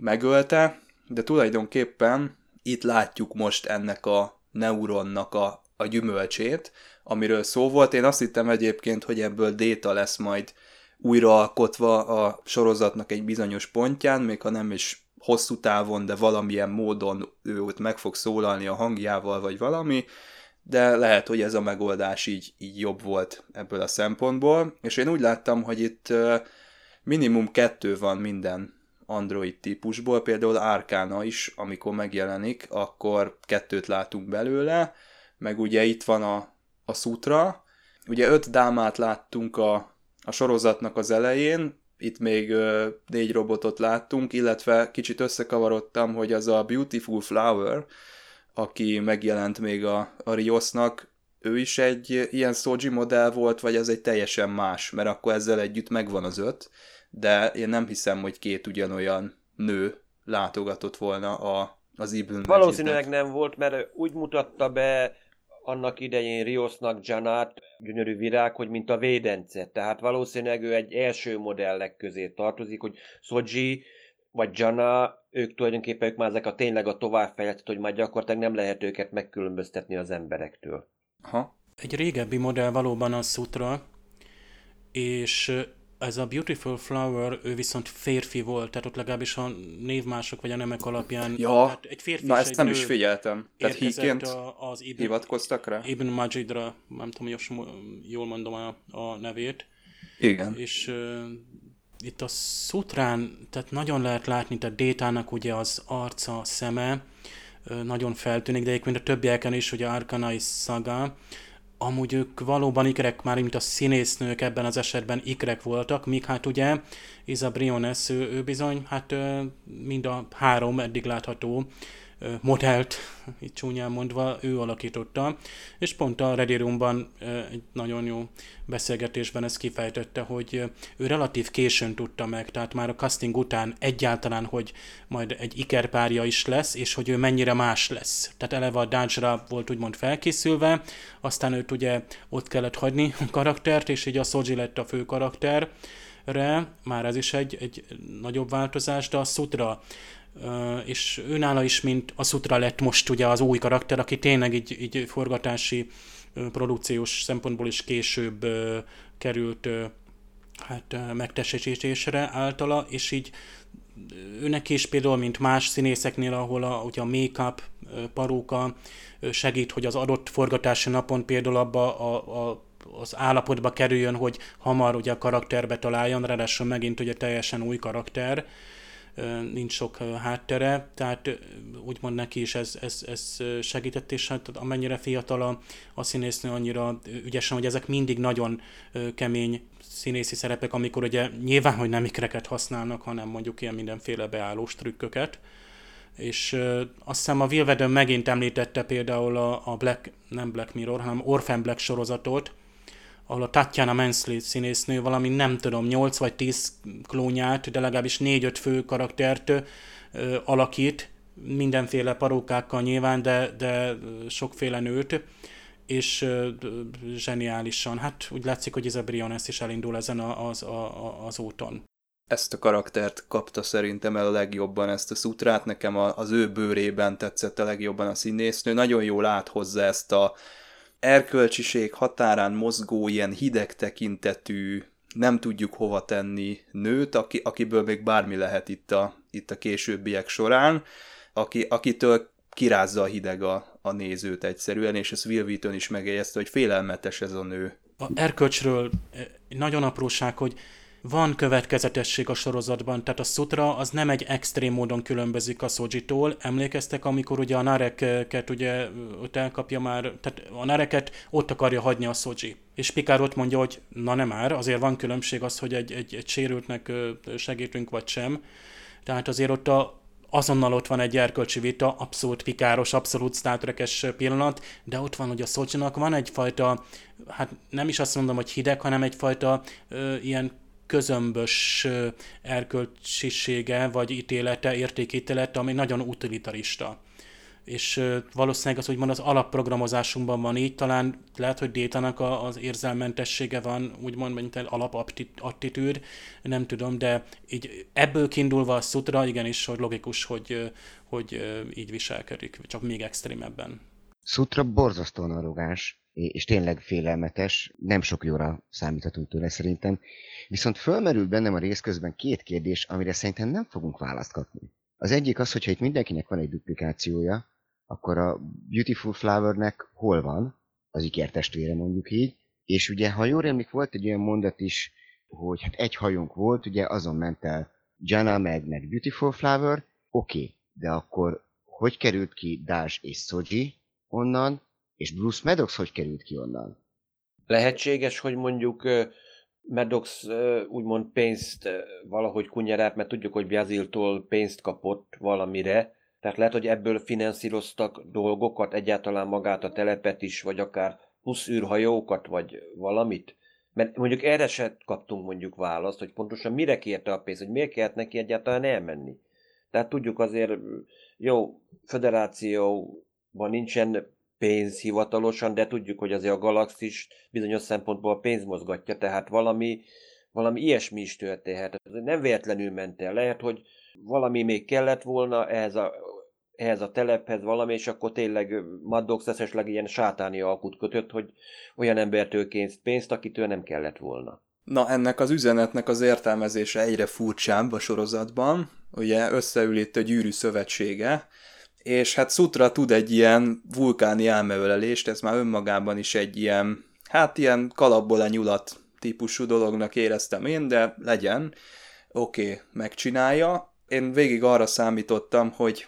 megölte, de tulajdonképpen itt látjuk most ennek a neuronnak a, a gyümölcsét, amiről szó volt. Én azt hittem egyébként, hogy ebből Déta lesz majd újraalkotva a sorozatnak egy bizonyos pontján, még ha nem is hosszú távon, de valamilyen módon ő ott meg fog szólalni a hangjával, vagy valami, de lehet, hogy ez a megoldás így, így jobb volt ebből a szempontból, és én úgy láttam, hogy itt minimum kettő van minden android típusból, például Arcana is, amikor megjelenik, akkor kettőt látunk belőle, meg ugye itt van a, a Sutra, ugye öt dámát láttunk a, a sorozatnak az elején, itt még ö, négy robotot láttunk, illetve kicsit összekavarodtam, hogy az a Beautiful Flower, aki megjelent még a, a Riosnak, ő is egy ilyen Soji modell volt, vagy ez egy teljesen más, mert akkor ezzel együtt megvan az öt, de én nem hiszem, hogy két ugyanolyan nő látogatott volna a, az Ibn Majidnek. Valószínűleg nem volt, mert úgy mutatta be annak idején Riosnak Dzsanát, Gyönyörű virág, hogy mint a védence. Tehát valószínűleg ő egy első modellek közé tartozik, hogy Szogyi vagy Dzsana, ők tulajdonképpen ők már ezek a tényleg a továbbfejlesztett, hogy már gyakorlatilag nem lehet őket megkülönböztetni az emberektől. Aha. Egy régebbi modell valóban a Sutra, és ez a Beautiful Flower, ő viszont férfi volt, tehát ott legalábbis a névmások vagy a nemek alapján... Ja, hát egy férfi na ezt nem is figyeltem. Tehát híként a, az Ibn, hivatkoztak rá? Ibn Majidra, nem tudom, jól mondom a, a nevét. Igen. És uh, itt a Sutrán, tehát nagyon lehet látni, tehát Détának ugye az arca, a szeme uh, nagyon feltűnik, de egyébként a többieken is, ugye Arkanai Saga, amúgy ők valóban ikrek, már mint a színésznők ebben az esetben ikrek voltak, míg hát ugye Isa Briones, ő, ő bizony, hát mind a három eddig látható modellt, így csúnyán mondva, ő alakította, és pont a Ready Roomban egy nagyon jó beszélgetésben ezt kifejtette, hogy ő relatív későn tudta meg, tehát már a casting után egyáltalán, hogy majd egy ikerpárja is lesz, és hogy ő mennyire más lesz. Tehát eleve a Dodge-ra volt úgymond felkészülve, aztán őt ugye ott kellett hagyni a karaktert, és így a Szogyi lett a fő karakterre, már ez is egy, egy nagyobb változás, de a Sutra, Uh, és őnála is, mint a Sutra lett most ugye az új karakter, aki tényleg így, így forgatási, uh, produkciós szempontból is később uh, került uh, hát, uh, megtestesítésre általa, és így őnek is például, mint más színészeknél, ahol a, ugye a make-up, uh, paróka uh, segít, hogy az adott forgatási napon például abba a, a az állapotba kerüljön, hogy hamar ugye a karakterbe találjon, ráadásul megint ugye teljesen új karakter, nincs sok háttere, tehát úgymond neki is ez, ez, ez segített, és hát amennyire fiatal a, a színésznő, annyira ügyesen, hogy ezek mindig nagyon kemény színészi szerepek, amikor ugye nyilván, hogy nem ikreket használnak, hanem mondjuk ilyen mindenféle beállós trükköket, és azt hiszem a Will Whedon megint említette például a, a Black, nem Black Mirror, hanem Orphan Black sorozatot, ahol a Tatjana Mansley színésznő valami, nem tudom, nyolc vagy tíz klónját, de legalábbis négy-öt fő karaktert ö, alakít, mindenféle parókákkal nyilván, de, de sokféle nőt, és ö, zseniálisan. Hát úgy látszik, hogy Isa Briones is elindul ezen a, az, a, az úton. Ezt a karaktert kapta szerintem el a legjobban, ezt a Sutrát, nekem a, az ő bőrében tetszett a legjobban a színésznő, nagyon jól állt hozzá ezt a erkölcsiség határán mozgó, ilyen hideg tekintetű, nem tudjuk hova tenni nőt, aki, akiből még bármi lehet itt a, itt a későbbiek során, aki, akitől kirázza a hideg a, a nézőt egyszerűen, és ezt Will Wheaton is megjegyezte, hogy félelmetes ez a nő. A erkölcsről nagyon apróság, hogy van következetesség a sorozatban, tehát a Sutra az nem egy extrém módon különbözik a Szogyi-tól. Emlékeztek, amikor ugye a Nareket ugye ott elkapja már, tehát a Nareket ott akarja hagyni a Szogyi. És Picard ott mondja, hogy na nem már, azért van különbség az, hogy egy, egy, egy sérültnek segítünk vagy sem. Tehát azért ott a, azonnal ott van egy erkölcsi vita, abszolút pikáros, abszolút Star Trek-es pillanat, de ott van, hogy a Szogyinak van egyfajta, hát nem is azt mondom, hogy hideg, hanem egyfajta ö, ilyen közömbös erkölcsisége, vagy ítélete, értékítélete, ami nagyon utilitarista. És valószínűleg az, úgymond az alapprogramozásunkban van így, talán lehet, hogy Détának az érzelmentessége van, úgymond, mint egy alapattitűd, nem tudom, de így ebből kiindulva a Sutra, igenis, hogy logikus, hogy, hogy így viselkedik, csak még extrémebben. Sutra borzasztóan arrogáns, és tényleg félelmetes, nem sok jóra számíthatunk tőle szerintem. Viszont fölmerül bennem a rész közben két kérdés, amire szerintem nem fogunk választ kapni. Az egyik az, hogyha itt mindenkinek van egy duplikációja, akkor a Beautiful Flowernek hol van, az ikertestvére mondjuk így, és ugye ha jól emlik, volt egy olyan mondat is, hogy hát egy hajónk volt, ugye azon ment el Jana meg, meg Beautiful Flower, oké, okay, de akkor hogy került ki Dás és Szogyi onnan, és Bruce Maddox hogy került ki onnan? Lehetséges, hogy mondjuk Maddox úgymond pénzt valahogy kunyerált, mert tudjuk, hogy Braziltól pénzt kapott valamire, tehát lehet, hogy ebből finanszíroztak dolgokat, egyáltalán magát a telepet is, vagy akár plusz űrhajókat, vagy valamit. Mert mondjuk erre se kaptunk mondjuk választ, hogy pontosan mire kérte a pénzt, hogy miért kellett neki egyáltalán elmenni. Tehát tudjuk azért, jó, federációban nincsen pénz hivatalosan, de tudjuk, hogy azért a galaxis bizonyos szempontból a pénz mozgatja, tehát valami, valami ilyesmi is történhet. Nem véletlenül ment el. Lehet, hogy valami még kellett volna ehhez a, ehhez a telephez valami, és akkor tényleg Maddox esetleg ilyen sátáni alkut kötött, hogy olyan embertől kénz pénzt, akitől nem kellett volna. Na, ennek az üzenetnek az értelmezése egyre furcsább a sorozatban. Ugye összeül itt a Gyűrű Szövetsége, és hát Sutra tud egy ilyen vulkáni elmeölelést, ez már önmagában is egy ilyen, hát ilyen kalapból a nyulat típusú dolognak éreztem én, de legyen, oké, okay, megcsinálja. Én végig arra számítottam, hogy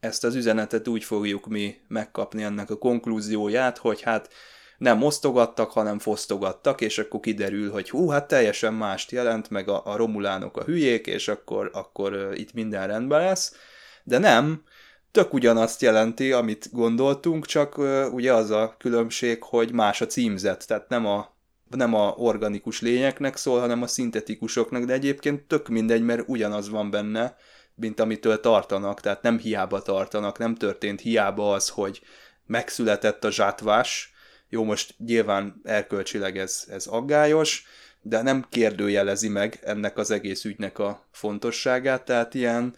ezt az üzenetet úgy fogjuk mi megkapni, ennek a konklúzióját, hogy hát nem osztogattak, hanem fosztogattak, és akkor kiderül, hogy hú, hát teljesen mást jelent, meg a, a romulánok a hülyék, és akkor, akkor itt minden rendben lesz. De nem, tök ugyanazt jelenti, amit gondoltunk, csak uh, ugye az a különbség, hogy más a címzet, tehát nem a, nem a organikus lényeknek szól, hanem a szintetikusoknak, de egyébként tök mindegy, mert ugyanaz van benne, mint amitől tartanak, tehát nem hiába tartanak, nem történt hiába az, hogy megszületett a zsátvás. Jó, most nyilván erkölcsileg ez, ez aggályos, de nem kérdőjelezi meg ennek az egész ügynek a fontosságát, tehát ilyen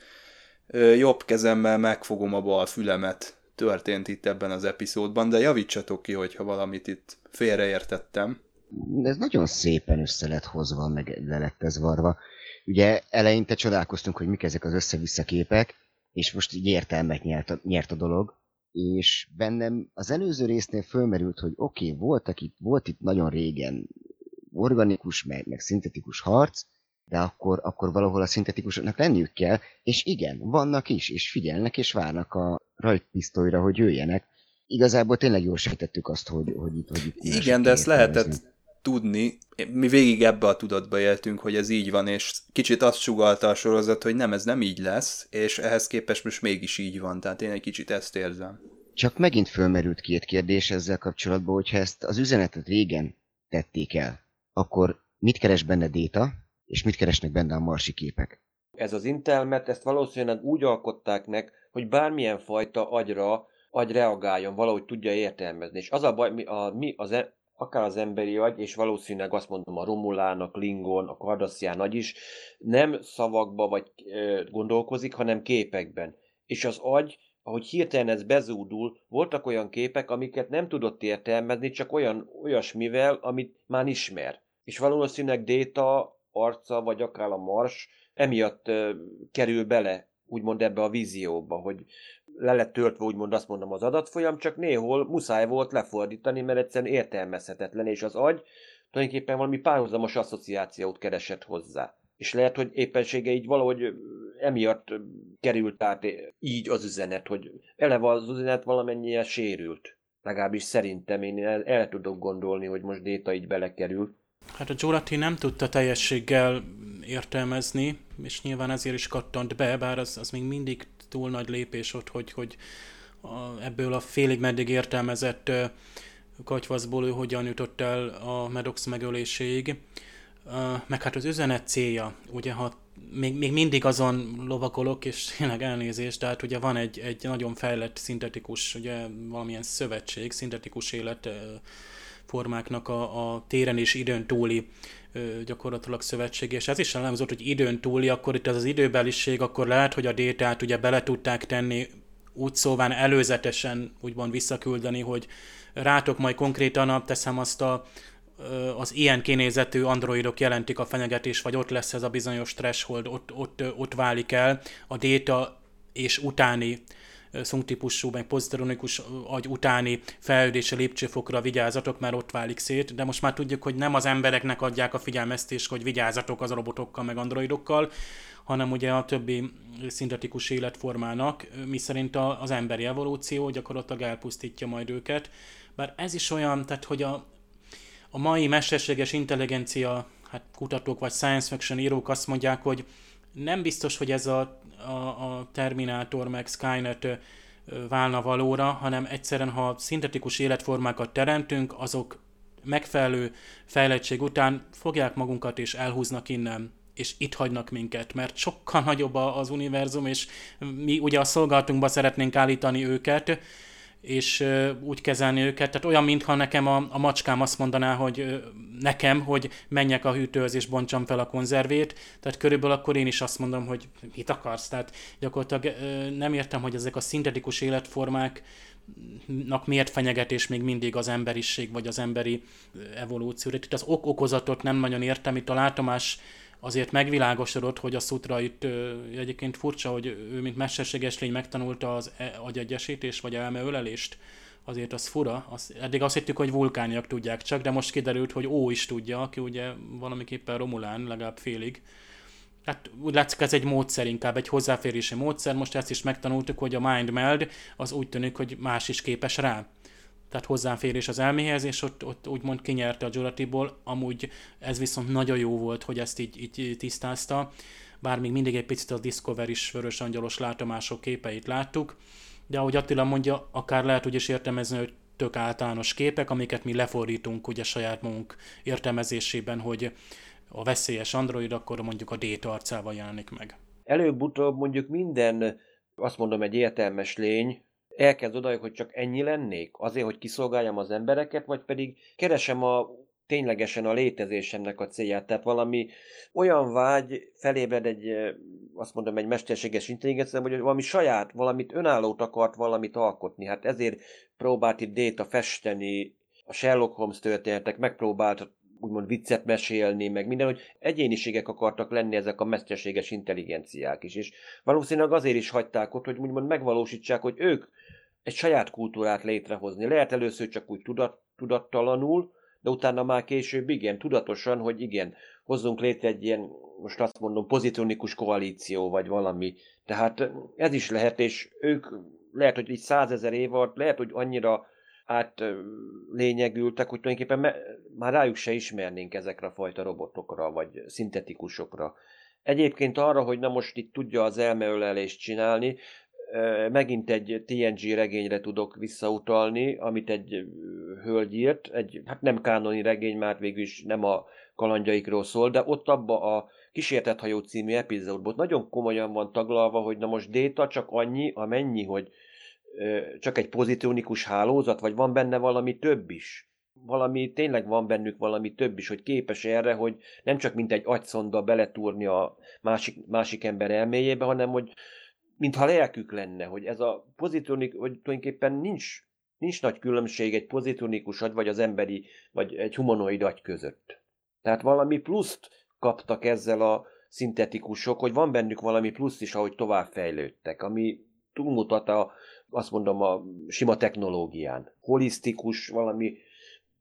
jobb kezemmel megfogom a bal fülemet történt itt ebben az epizódban, de javítsatok ki, hogyha valamit itt félreértettem. Ez nagyon szépen össze lett hozva, meg le lett ez varva. Ugye eleinte csodálkoztunk, hogy mik ezek az össze-vissza képek, és most így értelmet nyert a, nyert a dolog, és bennem az előző résznél fölmerült, hogy oké, okay, voltak itt, volt itt nagyon régen organikus, meg, meg szintetikus harc, de akkor, akkor valahol a szintetikusoknak lenniük kell, és igen, vannak is, és figyelnek, és várnak a rajtpisztolyra, hogy jöjjenek. Igazából tényleg jól sejtettük azt, hogy, hogy itt... Hogy itt igen, de ezt lehetett nézni. Tudni. Mi végig ebbe a tudatba éltünk, hogy ez így van, és kicsit azt sugallta a sorozat, hogy nem, ez nem így lesz, és ehhez képest most mégis így van, tehát én egy kicsit ezt érzem. Csak megint fölmerült két kérdés ezzel kapcsolatban, hogyha ezt az üzenetet régen tették el, akkor mit keres benne Déta, és mit keresnek benne a marsi képek? Ez az intelmet, ezt valószínűleg úgy alkották meg, hogy bármilyen fajta agyra, agy reagáljon, valahogy tudja értelmezni. És az a baj, mi, a, mi az, akár az emberi agy, és valószínűleg azt mondom a Romulán, a Klingon, a Kardaszián agy is, nem szavakba vagy e, gondolkozik, hanem képekben. És az agy, ahogy hirtelen ez bezúdul, voltak olyan képek, amiket nem tudott értelmezni, csak olyan olyasmivel, amit már ismer. És valószínűleg Déta arca, vagy akár a Mars emiatt e, kerül bele, úgymond ebbe a vízióba, hogy le lett törtve, úgymond azt mondom, az adatfolyam, csak néhol muszáj volt lefordítani, mert egyszerűen értelmezhetetlen, és az agy tulajdonképpen valami párhuzamos asszociációt keresett hozzá. És lehet, hogy éppensége így valahogy emiatt került át így az üzenet, hogy eleve az üzenet valamennyire sérült. Legalábbis szerintem én el, el tudok gondolni, hogy most Déta így belekerül. Hát a Jurati nem tudta teljességgel értelmezni, és nyilván ezért is kattant be, bár az, az még mindig túl nagy lépés ott, hogy, hogy a, ebből a félig meddig értelmezett uh, katyvaszból ő hogyan jutott el a Maddox megöléséig. Uh, meg hát az üzenet célja, ugye ha még, még mindig azon lovakolok, és tényleg elnézést, tehát ugye van egy, egy nagyon fejlett szintetikus, ugye valamilyen szövetség, szintetikus élet, uh, formáknak a, a téren és időn túli ö, gyakorlatilag szövetség, és ez is ellenhozott, hogy időn túli, akkor itt az az időbeliség, akkor lehet, hogy a Détát ugye bele tudták tenni úgy szóván előzetesen úgymond visszaküldeni, hogy rátok majd konkrétan a, teszem azt a, az ilyen kinézetű androidok jelentik a fenyegetés, vagy ott lesz ez a bizonyos threshold, ott, ott, ott válik el a Déta és utáni szungtípusú, meg pozitronikus agy utáni fejlődése lépcsőfokra vigyázzatok, mert ott válik szét, de most már tudjuk, hogy nem az embereknek adják a figyelmeztést, hogy vigyázzatok az robotokkal, meg androidokkal, hanem ugye a többi szintetikus életformának, miszerint az emberi evolúció gyakorlatilag elpusztítja majd őket. Bár ez is olyan, tehát hogy a, a mai mesterséges intelligencia, hát kutatók vagy science fiction írók azt mondják, hogy nem biztos, hogy ez a, a, a Terminátor meg Skynet válna valóra, hanem egyszerűen, ha szintetikus életformákat teremtünk, azok megfelelő fejlettség után fogják magunkat és elhúznak innen. és itt hagynak minket, mert sokkal nagyobb az univerzum, és mi ugye a szolgálatunkba szeretnénk állítani őket, és úgy kezelni őket. Tehát olyan, mintha nekem a, a macskám azt mondaná, hogy nekem, hogy menjek a hűtőhöz és bontsam fel a konzervét. Tehát körülbelül akkor én is azt mondom, hogy mit akarsz. Tehát gyakorlatilag nem értem, hogy ezek a szintetikus életformáknak miért fenyegetés még mindig az emberiség, vagy az emberi evolúció. Itt az ok-okozatot nem nagyon értem, itt a látomás azért megvilágosodott, hogy a szutra itt ö, egyébként furcsa, hogy ő, mint mesterséges lény megtanulta az e- agyegyesítést, vagy elmeölelést. Azért az fura. Az, eddig azt hittük, hogy vulkániak tudják csak, de most kiderült, hogy Ó is tudja, aki ugye valamiképpen Romulán, legalább félig. Hát úgy látszik, ez egy módszer inkább, egy hozzáférési módszer. Most ezt is megtanultuk, hogy a mind meld, az úgy tűnik, hogy más is képes rá. Tehát hozzáférés az elméhez, és ott, ott úgymond kinyerte a Juratiból, amúgy ez viszont nagyon jó volt, hogy ezt így, így tisztázta, bár még mindig egy picit a Discovery-s vörös angyalos látomások képeit láttuk, de ahogy Attila mondja, akár lehet úgy is értelmezni, hogy tök általános képek, amiket mi lefordítunk ugye saját magunk értelmezésében, hogy a veszélyes android akkor mondjuk a Déta arcával jelenik meg. Előbb-utóbb mondjuk minden, azt mondom, egy értelmes lény, elkezd oda, hogy csak ennyi lennék? Azért, hogy kiszolgáljam az embereket, vagy pedig keresem a ténylegesen a létezésemnek a célját. Tehát valami olyan vágy felébred egy, azt mondom, egy mesterséges intelligencia, hogy valami saját, valamit önállót akart valamit alkotni. Hát ezért próbált itt Déta festeni, a Sherlock Holmes történetek, megpróbált úgymond viccet mesélni, meg minden, hogy egyéniségek akartak lenni ezek a mesterséges intelligenciák is. És valószínűleg azért is hagyták ott, hogy úgymond megvalósítsák, hogy ők egy saját kultúrát létrehozni. Lehet először csak úgy tudat, tudattalanul, de utána már később igen, tudatosan, hogy igen, hozzunk létre egy ilyen, most azt mondom, pozitronikus koalíció, vagy valami. Tehát ez is lehet, és ők lehet, hogy így százezer év alatt, lehet, hogy annyira átlényegültek, hogy tulajdonképpen me- már rájuk se ismernénk ezekre a fajta robotokra, vagy szintetikusokra. Egyébként arra, hogy na most itt tudja az elmeölelést csinálni, megint egy té en gé regényre tudok visszautalni, amit egy hölgy írt, egy, hát nem kánoni regény, már végül is nem a kalandjaikról szól, de ott abba a Kísértett hajó című epizódban nagyon komolyan van taglalva, hogy na most Déta csak annyi, amennyi, hogy csak egy pozitronikus hálózat, vagy van benne valami több is? Valami, tényleg van bennük valami több is, hogy képes erre, hogy nem csak mint egy agyszonda beletúrni a másik, másik ember elméjébe, hanem hogy mintha lelkük lenne, hogy ez a pozitronikus, hogy tulajdonképpen nincs, nincs nagy különbség egy pozitronikus agy, vagy az emberi, vagy egy humanoid agy között. Tehát valami pluszt kaptak ezzel a szintetikusok, hogy van bennük valami plusz is, ahogy továbbfejlődtek, ami túlmutat a, azt mondom, a sima technológián. Holisztikus, valami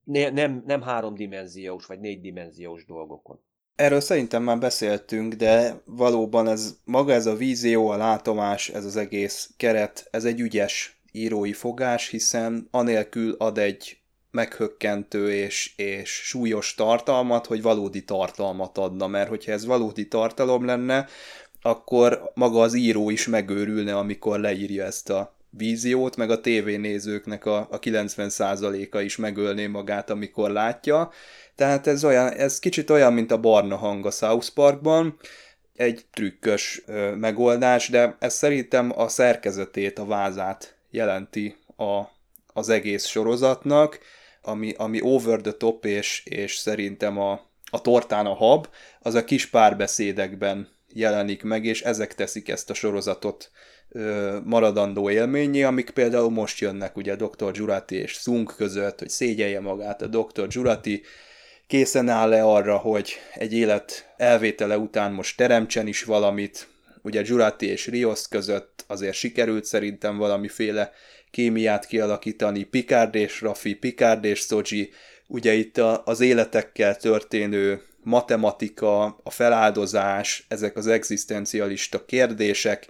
nem, nem háromdimenziós vagy négydimenziós dolgokon. Erről szerintem már beszéltünk, de valóban ez maga ez a vízió, a látomás, ez az egész keret, ez egy ügyes írói fogás, hiszen anélkül ad egy meghökkentő és, és súlyos tartalmat, hogy valódi tartalmat adna, mert hogyha ez valódi tartalom lenne, akkor maga az író is megőrülne, amikor leírja ezt a víziót, meg a tévénézőknek a, a kilencven százaléka is megölné magát, amikor látja. Tehát ez, olyan, ez kicsit olyan, mint a barna hang a South Parkban, egy trükkös ö, megoldás, de ez szerintem a szerkezetét, a vázát jelenti a, az egész sorozatnak, ami, ami over the top, és, és szerintem a, a tortán a hab, az a kis párbeszédekben jelenik meg, és ezek teszik ezt a sorozatot ö, maradandó élményé, amik például most jönnek ugye doktor Jurati és Sung között, hogy szégyelje magát a doktor Jurati, készen áll-e arra, hogy egy élet elvétele után most teremtsen is valamit, ugye Jurati és Rios között azért sikerült szerintem valamiféle kémiát kialakítani, Picard és Raffi, Picard és Soji, ugye itt a, az életekkel történő matematika, a feláldozás, ezek az egzisztencialista kérdések,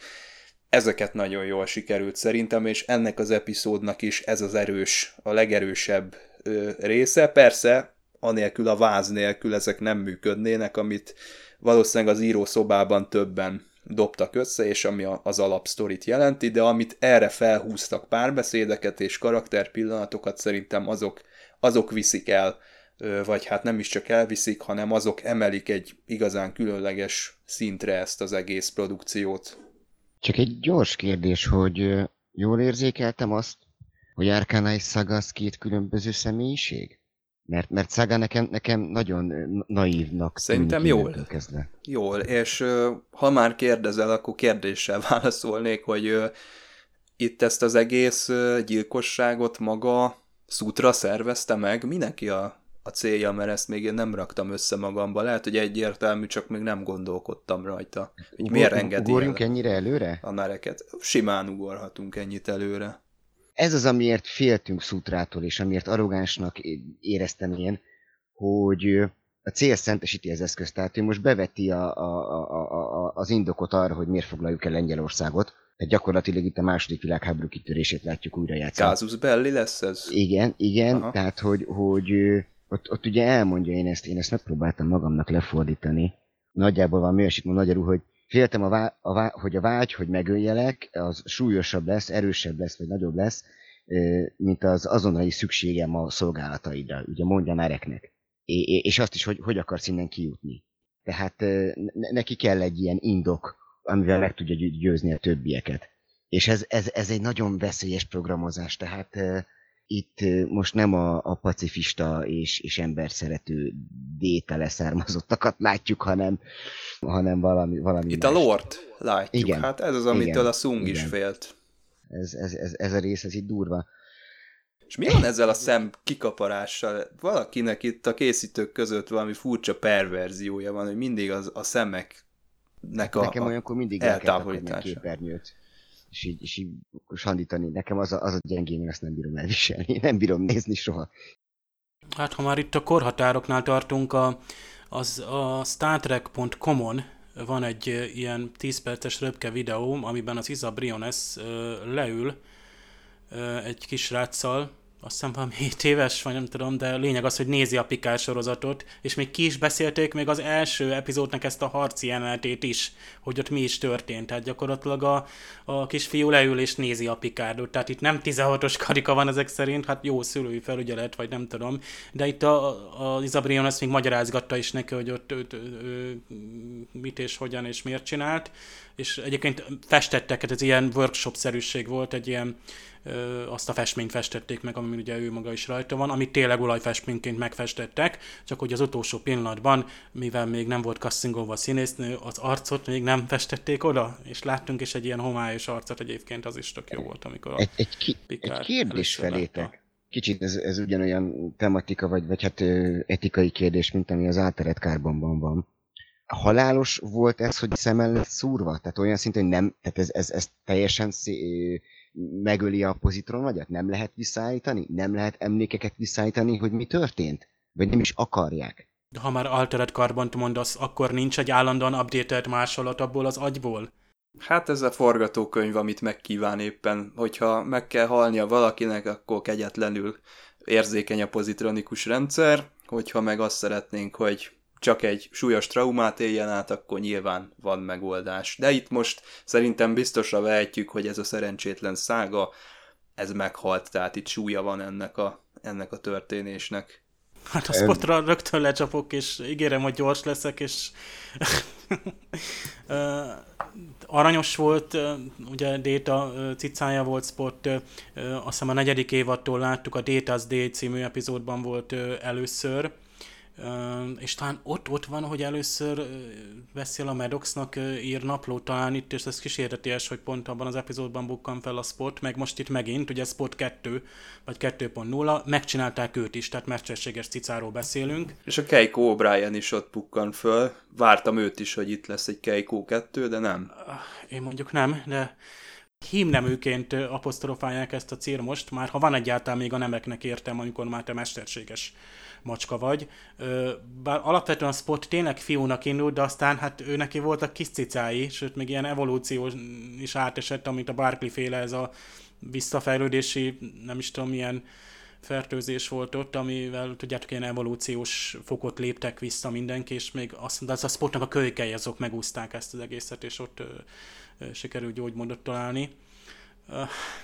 ezeket nagyon jól sikerült szerintem, és ennek az epizódnak is ez az erős, a legerősebb ö, része. Persze, anélkül a váz nélkül ezek nem működnének, amit valószínűleg az írószobában többen dobtak össze, és ami a, az alapsztorit jelenti, de amit erre felhúztak párbeszédeket és karakterpillanatokat, szerintem azok, azok viszik el vagy hát nem is csak elviszik, hanem azok emelik egy igazán különleges szintre ezt az egész produkciót. Csak egy gyors kérdés, hogy jól érzékeltem azt, hogy Arcana és Saga az két különböző személyiség? Mert, mert Saga nekem, nekem nagyon naívnak. Szerintem jól. Jól, és ha már kérdezel, akkor kérdéssel válaszolnék, hogy itt ezt az egész gyilkosságot maga Sutra szervezte meg. Mindenki a, a célja, mert ezt még én nem raktam össze magamba. Lehet, hogy egyértelmű, csak még nem gondolkodtam rajta. Hogy miért engedi el? Ugorjunk ennyire előre? A nereket. Simán ugorhatunk ennyit előre. Ez az, amiért féltünk Sutrától, és amiért arrogánsnak éreztem én, hogy a cél szentesíti az eszközt, tehát ő most beveti a, a, a, a, az indokot arra, hogy miért foglaljuk el Lengyelországot. Tehát gyakorlatilag itt a második világháború kitörését látjuk újra játszani. Casus belli lesz ez? Igen, igen, aha. Tehát hogy, hogy ott, ott ugye elmondja, én ezt, én ezt megpróbáltam magamnak lefordítani. Nagyjából van műesítve magyarul, hogy féltem, a vá- a vá- hogy a vágy, hogy megöljelek, az súlyosabb lesz, erősebb lesz, vagy nagyobb lesz, mint az azonnali szükségem a szolgálataidra, ugye mondja Nereknek. É- és azt is, hogy hogy akarsz innen kijutni. Tehát ne- neki kell egy ilyen indok, amivel meg tudja győzni a többieket. És ez, ez, ez egy nagyon veszélyes programozás, tehát itt most nem a, a pacifista és, és emberszerető détele származottakat látjuk, hanem, hanem valami, valami itt mást. A lord látjuk, igen. Hát ez az, amitől igen. A Szung igen. Is félt. Ez, ez, ez, ez a rész, ez itt durva. És mi van ezzel a szem kikaparással? Valakinek itt a készítők között valami furcsa perverziója van, hogy mindig az, a szemeknek a nekem olyankor mindig eltávolítása. Képernyőt. És így, és így sandítani. Nekem az a, az a gyengém, ezt nem bírom elviselni. Nem bírom nézni soha. Hát, ha már itt a korhatároknál tartunk, a, az a startrek pont com-on van egy ilyen tíz perces röpke videó, amiben az Isa Briones leül egy kis ráccal, azt hiszem valami hét éves, vagy nem tudom, de lényeg az, hogy nézi a Pikár sorozatot, és még ki is beszélték még az első epizódnak ezt a harci jelenetét is, hogy ott mi is történt. Tehát gyakorlatilag a, a kisfiú leül és nézi a Pikárdot. Tehát itt nem tizenhatos karika van ezek szerint, hát jó szülői felügyelet, vagy nem tudom. De itt az Isa Briones még magyarázgatta is neki, hogy ott ő, ő, ő, mit és hogyan és miért csinált. És egyébként festettek, hát ez ilyen workshop-szerűség volt, egy ilyen ö, azt a festményt festették meg, ami ugye ő maga is rajta van, amit tényleg olajfestményként megfestettek, csak hogy az utolsó pillanatban, mivel még nem volt kasszingolva a színésznő, az arcot még nem festették oda, és láttunk is egy ilyen homályos arcot, egyébként az is tök jó volt, amikor a egy, egy, ki, egy kérdés felétek. Látta. Kicsit ez, ez ugyanolyan tematika, vagy, vagy hát ö, etikai kérdés, mint ami az Altered Carbonban van. Halálos volt ez, hogy szemmel lett szúrva? Tehát olyan szintén, hogy nem, tehát ez, ez, ez teljesen szé- megöli a pozitronvagyat? Nem lehet visszaállítani? Nem lehet emlékeket visszaállítani, hogy mi történt? Vagy nem is akarják? De ha már Altered Carbont mondasz, akkor nincs egy állandóan updatelt másolat abból az agyból? Hát ez a forgatókönyv, amit megkíván éppen. Hogyha meg kell halnia valakinek, akkor kegyetlenül érzékeny a pozitronikus rendszer. Hogyha meg azt szeretnénk, hogy csak egy súlyos traumát éljen át, akkor nyilván van megoldás. De itt most szerintem biztosra vehetjük, hogy ez a szerencsétlen Saga, ez meghalt, tehát itt súlya van ennek a, ennek a történésnek. Hát a spotra rögtön lecsapok, és ígérem, hogy gyors leszek, és aranyos volt, ugye Déta cicája volt Spot, azt hiszem a negyedik évadtól láttuk, a Déta's Day című epizódban volt először, Uh, és talán ott-ott van, hogy először uh, beszél a Maddoxnak, uh, ír naplót talán itt, és ez kísérletes, hogy pont abban az epizódban bukkan fel a Spot, meg most itt megint, ugye Spot kettő, vagy kettő pont nulla, megcsinálták őt is, tehát mesterséges cicáról beszélünk. És a Keiko O'Brien is ott bukkan föl, vártam őt is, hogy itt lesz egy Keiko kettő, de nem. Uh, én mondjuk nem, de hímneműként apostrofálják ezt a cír most, már ha van egyáltalán még a nemeknek értem, amikor már te mesterséges macska vagy. Bár alapvetően a Spot tényleg fiúnak indult, de aztán hát ő neki voltak kis cicái, sőt még ilyen evolúció is átesett, amit a Barkley féle, ez a visszafejlődési, nem is tudom milyen fertőzés volt ott, amivel tudjátok, ilyen evolúciós fokot léptek vissza mindenki, és még azt, az a Spotnak a kölykei azok megúszták ezt az egészet, és ott ö, ö, sikerült gyógymódot találni.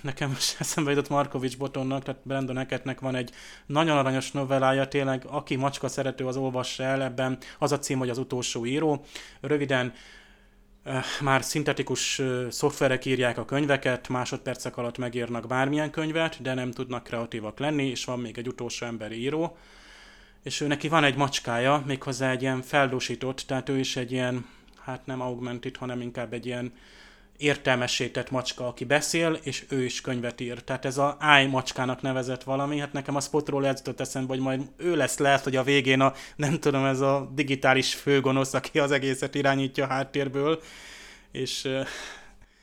nekem most eszembe jutott Markovics Botonnak, tehát Brandon Hackettnek van egy nagyon aranyos novellája, tényleg aki macska szerető, az olvassa el, ebben az a cím, hogy az utolsó író. Röviden már szintetikus szoftverek írják a könyveket, másodpercek alatt megírnak bármilyen könyvet, de nem tudnak kreatívak lenni, és van még egy utolsó emberi író, és ő neki van egy macskája, méghozzá egy ilyen feldúsított, tehát ő is egy ilyen, hát nem augmented, hanem inkább egy ilyen értelmesített macska, aki beszél, és ő is könyvet ír. Tehát ez a áj macskának nevezett valami, hát nekem a Spotról ez jutott eszembe, hogy majd ő lesz, lehet, hogy a végén a, nem tudom, ez a digitális főgonosz, aki az egészet irányítja a háttérből, és euh,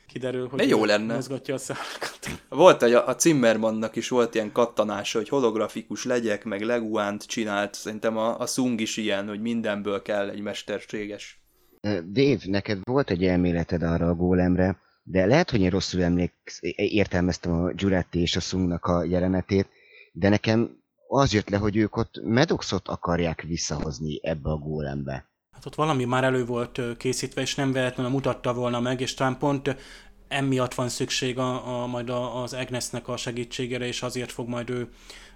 kiderül, hogy jó lenne. Mozgatja a szálakat. Volt, hogy a Zimmermannnak is volt ilyen kattanása, hogy holografikus legyek, meg leguánt csinált, szerintem a, a Sung is ilyen, hogy mindenből kell egy mesterséges. Dave, neked volt egy elméleted arra a gólemre, de lehet, hogy én rosszul emléksz, értelmeztem a Giuretti és a Sungnak a jelenetét, de nekem az jött le, hogy ők ott Maddoxot akarják visszahozni ebbe a gólembe. Hát ott valami már elő volt készítve, és nem véletlenül mutatta volna meg, és talán pont emiatt van szükség a, a, majd a, az Agnesnek a segítségére, és azért fog majd ő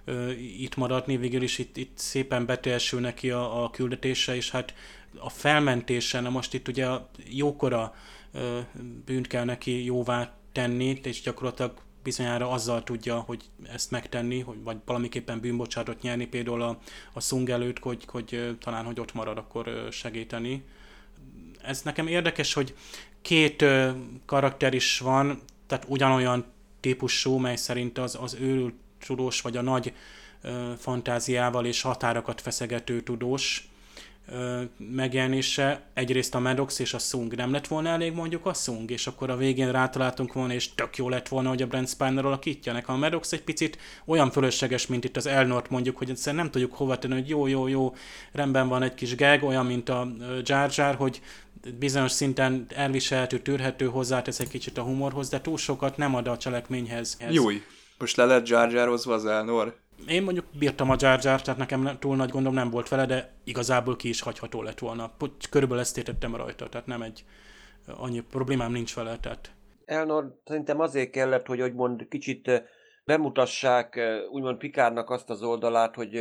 ö, itt maradni, végül is itt, itt szépen beteljesül neki a, a küldetése, és hát a felmentésen, most itt ugye a jókora ö, bűnt kell neki jóvá tenni, és gyakorlatilag bizonyára azzal tudja, hogy ezt megtenni, hogy vagy valamiképpen bűnbocsátot nyerni, például a, a Sung előtt, hogy, hogy talán, hogy ott marad, akkor segíteni. Ez nekem érdekes, hogy két ö, karakter is van, tehát ugyanolyan típusú, mely szerint az, az őrült tudós, vagy a nagy ö, fantáziával és határokat feszegető tudós ö, megjelenése. Egyrészt a Maddox és a Sung. Nem lett volna elég mondjuk a Sung, és akkor a végén rátaláltunk volna, és tök jó lett volna, hogy a Brent Spiner alakítja. Nekem a Maddox egy picit olyan fölösleges, mint itt az Elnort mondjuk, hogy egyszerűen nem tudjuk hova tenni, hogy jó, jó, jó, rendben van egy kis gag, olyan, mint a Jar Jar, hogy bizonyos szinten elviselhető, tűrhető, hozzátesz egy kicsit a humorhoz, de túl sokat nem ad a cselekményhez. Júj, most le lett Jar Jarozva az Elnor? Én mondjuk bírtam a Jar Jar, tehát nekem túl nagy gondom nem volt vele, de igazából ki is hagyható lett volna. Körülbelül ezt értettem rajta, tehát nem egy annyi problémám nincs vele. Tehát. Elnor szerintem azért kellett, hogy úgymond kicsit bemutassák úgymond Picardnak azt az oldalát, hogy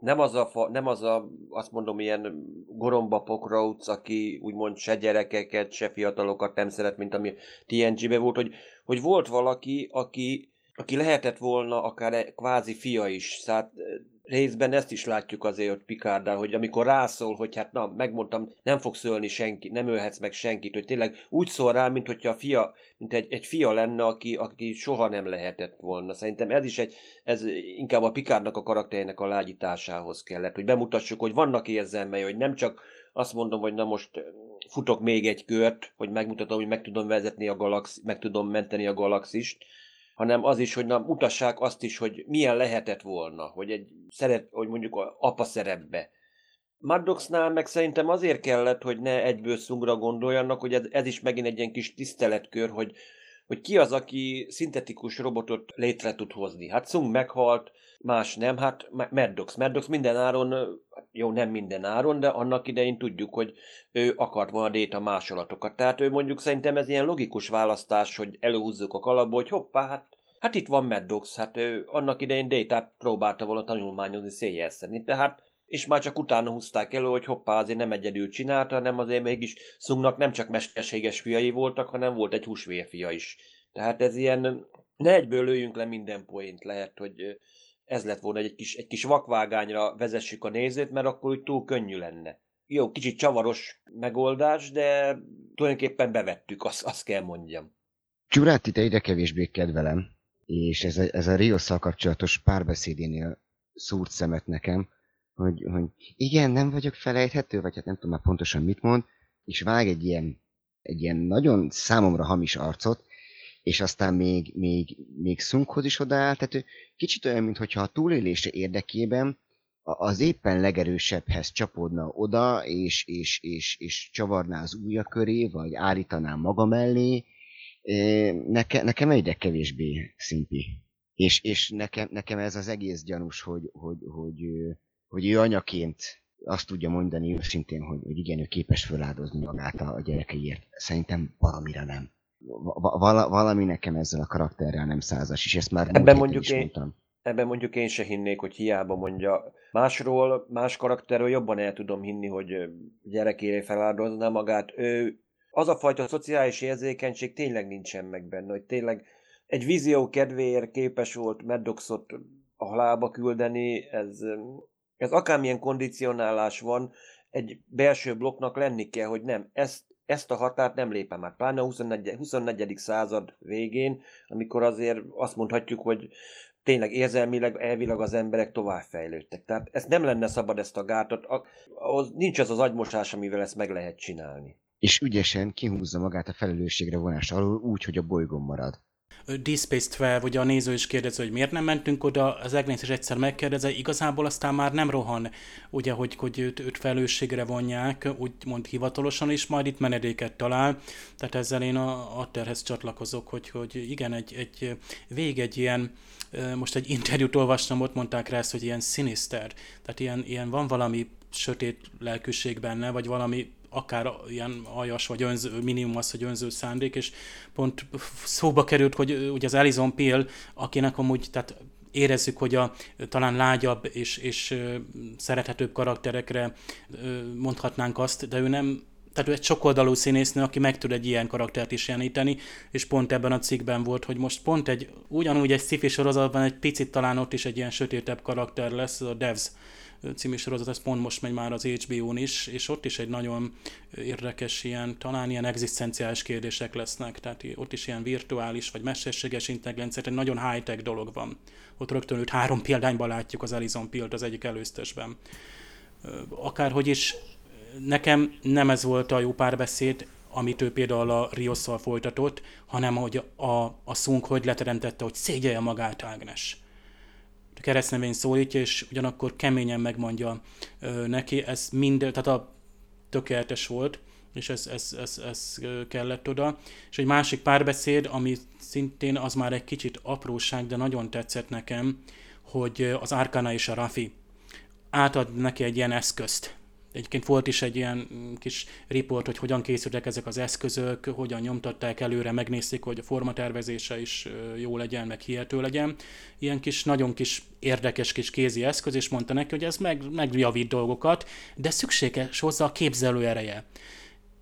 nem az a, fa, nem az a, azt mondom, ilyen goromba pokrauc, aki úgymond se gyerekeket, se fiatalokat nem szeret, mint ami té en gé-be volt, hogy, hogy volt valaki, aki, aki lehetett volna akár kvázi fia is. Tehát részben ezt is látjuk azért ott Picarddal, hogy amikor rászól, hogy hát na, megmondtam, nem fogsz ölni senki, nem ölhetsz meg senkit, hogy tényleg úgy szól rá, mint hogyha a fia, mint egy, egy fia lenne, aki, aki soha nem lehetett volna. Szerintem ez is egy, ez inkább a Picardnak a karakterének a lágyításához kellett, hogy bemutassuk, hogy vannak érzelmei, hogy nem csak azt mondom, hogy na most futok még egy kört, hogy megmutatom, hogy meg tudom vezetni a galaxist, meg tudom menteni a galaxist, hanem az is, hogy na, mutassák azt is, hogy milyen lehetett volna, hogy egy szeret, hogy mondjuk apa szerepbe. Maddoxnál meg szerintem azért kellett, hogy ne egyből Sungra gondoljanak, hogy ez, ez is megint egy ilyen kis tiszteletkör, hogy, hogy ki az, aki szintetikus robotot létre tud hozni. Hát Sung meghalt, más nem, hát Maddox. Maddox minden áron, jó, nem minden áron, de annak idején tudjuk, hogy ő akart volna Déta másolatokat. Tehát ő mondjuk szerintem ez ilyen logikus választás, hogy előhúzzuk a kalapba, hogy hoppá, hát, hát itt van Maddox, hát ő annak idején Détát próbálta volna tanulmányozni széjjel szerint. Tehát, és már csak utána húzták elő, hogy hoppá, azért nem egyedül csinálta, hanem azért mégis Sungnak nem csak mesterséges fiai voltak, hanem volt egy húsvérfia is. Tehát ez ilyen, ne egyből lőjünk le minden point, lehet, hogy ez lett volna, egy kis, egy kis vakvágányra vezessük a nézőt, mert akkor úgy túl könnyű lenne. Jó, kicsit csavaros megoldás, de tulajdonképpen bevettük, azt, azt kell mondjam. Giuretti, te egyre kevésbé kedvelem, és ez a, ez a Riosszal kapcsolatos párbeszédénél szúrt szemet nekem, hogy, hogy igen, nem vagyok felejthető, vagy hát nem tudom már pontosan mit mond, és vág egy ilyen, egy ilyen nagyon számomra hamis arcot, és aztán még, még, még Sunghoz is odaáll, tehát kicsit olyan, mintha a túlélése érdekében az éppen legerősebbhez csapódna oda, és, és, és, és csavarná az ujja köré, vagy állítaná maga mellé. Neke, nekem egyre kevésbé szimpi. És, és nekem, nekem ez az egész gyanús, hogy, hogy, hogy, hogy ő anyaként azt tudja mondani őszintén, hogy, hogy igen, ő képes feláldozni magát a gyerekeiért. Szerintem valamire nem. vala, valami nekem ezzel a karakterrel nem százas, és ezt már ebben mondjuk én, mondtam. Ebben mondjuk én se hinnék, hogy hiába mondja. Másról, más karakterről jobban el tudom hinni, hogy gyerekére feláldozná magát. Ő, az a fajta szociális érzékenység tényleg nincsen meg benne, hogy tényleg egy vízió kedvéért képes volt Maddoxot a halálba küldeni, ez, ez akármilyen kondicionálás van, egy belső blokknak lenni kell, hogy nem, ezt, ezt a határt nem lépem már. Pláne a huszonnegyedik század végén, amikor azért azt mondhatjuk, hogy tényleg érzelmileg, elvileg az emberek továbbfejlődtek. Tehát ez nem lenne szabad, ezt a gátot, ahhoz nincs az az agymosás, amivel ezt meg lehet csinálni. És ügyesen kihúzza magát a felelősségre vonás alól úgy, hogy a bolygón marad. Deep Space tizenkettő, ugye a néző is kérdezi, hogy miért nem mentünk oda, az Agnes is egyszer megkérdezi, igazából aztán már nem rohan, ugye, hogy, hogy őt, őt felelősségre vonják, úgymond hivatalosan is, majd itt menedéket talál, tehát ezzel én a, a terhez csatlakozok, hogy, hogy igen, egy, egy vég egy ilyen, most egy interjút olvastam, ott mondták rá ezt, hogy ilyen sinister, tehát ilyen, ilyen van valami sötét lelkűség benne, vagy valami akár ilyen aljas, vagy önző, minimum az, hogy önző szándék, és pont szóba került, hogy ugye az Alison Pill, akinek amúgy, tehát érezzük, hogy a talán lágyabb és, és szerethetőbb karakterekre mondhatnánk azt, de ő nem, tehát ő egy sokoldalú színésznő, aki meg tud egy ilyen karaktert is jeleníteni, és pont ebben a cikkben volt, hogy most pont egy, ugyanúgy egy sci-fi sorozatban egy picit talán ott is egy ilyen sötétebb karakter lesz, a Devs című sorozat, ez pont most megy már az há bé ó-n is, és ott is egy nagyon érdekes ilyen, talán ilyen egzisztenciális kérdések lesznek, tehát ott is ilyen virtuális, vagy mesterséges intelligencia, egy nagyon high-tech dolog van. Ott rögtön őt három példányban látjuk, az Alison Pill az egyik előztesben. Akárhogy is, nekem nem ez volt a jó párbeszéd, amit ő például a Riosszal folytatott, hanem hogy a, a Sung hogy leteremtette, hogy szégyelje magát Ágnes. Keresztnevén szólítja, és ugyanakkor keményen megmondja ö, neki, ez minden, tehát a tökéletes volt, és ez, ez, ez, ez kellett oda. És egy másik párbeszéd, ami szintén az már egy kicsit apróság, de nagyon tetszett nekem, hogy az Arkana és a Rafi átad neki egy ilyen eszközt. Egyébként volt is egy ilyen kis riport, hogy hogyan készültek ezek az eszközök, hogyan nyomtatták előre, megnézték, hogy a formatervezése is jó legyen, meg hihető legyen. Ilyen kis, nagyon kis érdekes kis kézi eszköz, és mondta neki, hogy ez meg, megjavít dolgokat, de szükséges hozzá a képzelő ereje.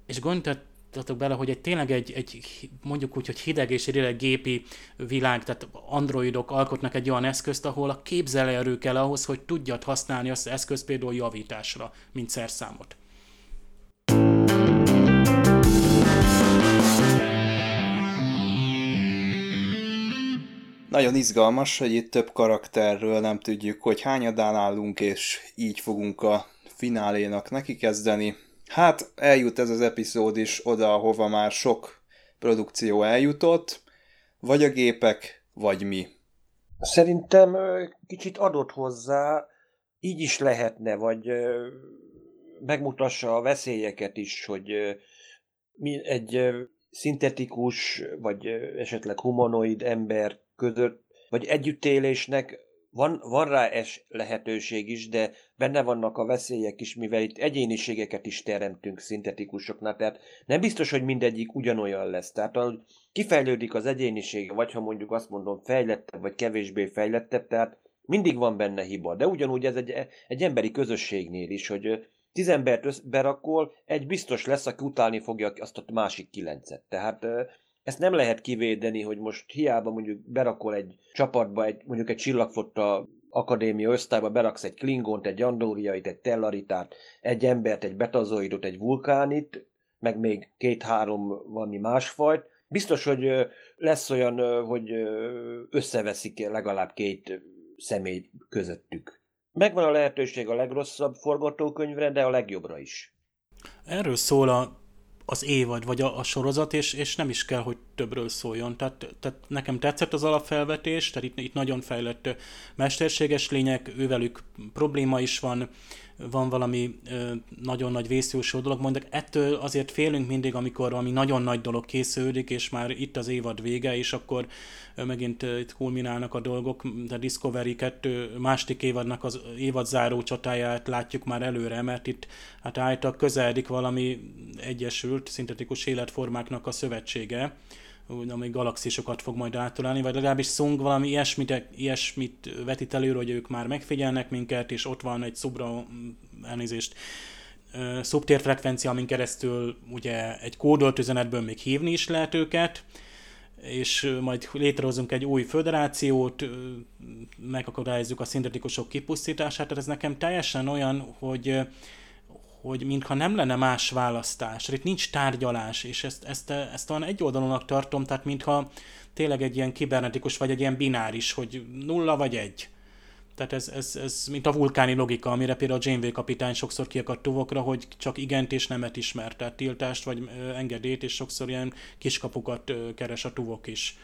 És gondoltatok bele, hogy egy, tényleg egy, egy, mondjuk úgy, hogy hideg és hideg gépi világ, tehát androidok alkotnak egy olyan eszközt, ahol a képzelőerő kell ahhoz, hogy tudjad használni azt az eszközt például javításra, mint szerszámot. Nagyon izgalmas, hogy itt több karakterről nem tudjuk, hogy hányadán állunk, és így fogunk a finálénak nekikezdeni. Hát eljut ez az epizód is oda, ahova már sok produkció eljutott, vagy a gépek, vagy mi. Szerintem kicsit adott hozzá, így is lehetne, vagy megmutassa a veszélyeket is, hogy egy szintetikus, vagy esetleg humanoid ember között, vagy együttélésnek Van, van rá es lehetőség is, de benne vannak a veszélyek is, mivel itt egyéniségeket is teremtünk szintetikusoknál, tehát nem biztos, hogy mindegyik ugyanolyan lesz. Tehát ahogy kifejlődik az egyéniség, vagy ha mondjuk azt mondom fejlettebb, vagy kevésbé fejlettebb, tehát mindig van benne hiba. De ugyanúgy ez egy, egy emberi közösségnél is, hogy tíz embert berakol, egy biztos lesz, aki utálni fogja azt a másik kilencet. Tehát... ezt nem lehet kivédeni, hogy most hiába mondjuk berakol egy csapatba, egy, mondjuk egy csillagfotta akadémia osztályba, beraksz egy klingont, egy andóriait, egy tellaritát, egy embert, egy betazoidot, egy vulkánit, meg még két-három valami másfajt. Biztos, hogy lesz olyan, hogy összeveszik legalább két személy közöttük. Megvan a lehetőség a legrosszabb forgatókönyvre, de a legjobbra is. Erről szól a... az évad, vagy a, a sorozat, és, és nem is kell, hogy többről szóljon. Tehát, tehát nekem tetszett az alapfelvetés, tehát itt, itt nagyon fejlett mesterséges lények, ővelük probléma is van, van valami ö, nagyon nagy vészjósló dolog, mondjuk ettől azért félünk mindig, amikor valami nagyon nagy dolog késződik, és már itt az évad vége, és akkor ö, megint ö, itt kulminálnak a dolgok, de Discovery kettő második évadnak az évad záró csatáját látjuk már előre, mert itt hát állítólag közeledik valami egyesült szintetikus életformáknak a szövetsége, amely galaxisokat fog majd átölelni, vagy legalábbis Song valami ilyesmit, ilyesmit vetít előre, hogy ők már megfigyelnek minket, és ott van egy szubra, elnézést, szubtérfrekvencia, amin keresztül ugye egy kódolt üzenetből még hívni is lehet őket, és majd létrehozunk egy új föderációt, megakadályozzuk a szintetikusok kipusztítását, tehát ez nekem teljesen olyan, hogy, hogy mintha nem lenne más választás, itt nincs tárgyalás, és ezt, ezt, ezt olyan egyoldalúnak tartom, tehát mintha tényleg egy ilyen kibernetikus, vagy egy ilyen bináris, hogy nulla vagy egy. Tehát ez, ez, ez mint a vulkáni logika, amire például a Janeway kapitány sokszor kiakadt tuvokra, hogy csak igent és nemet ismer, tehát tiltást vagy engedélyt, és sokszor ilyen kiskapukat keres a tuvok is.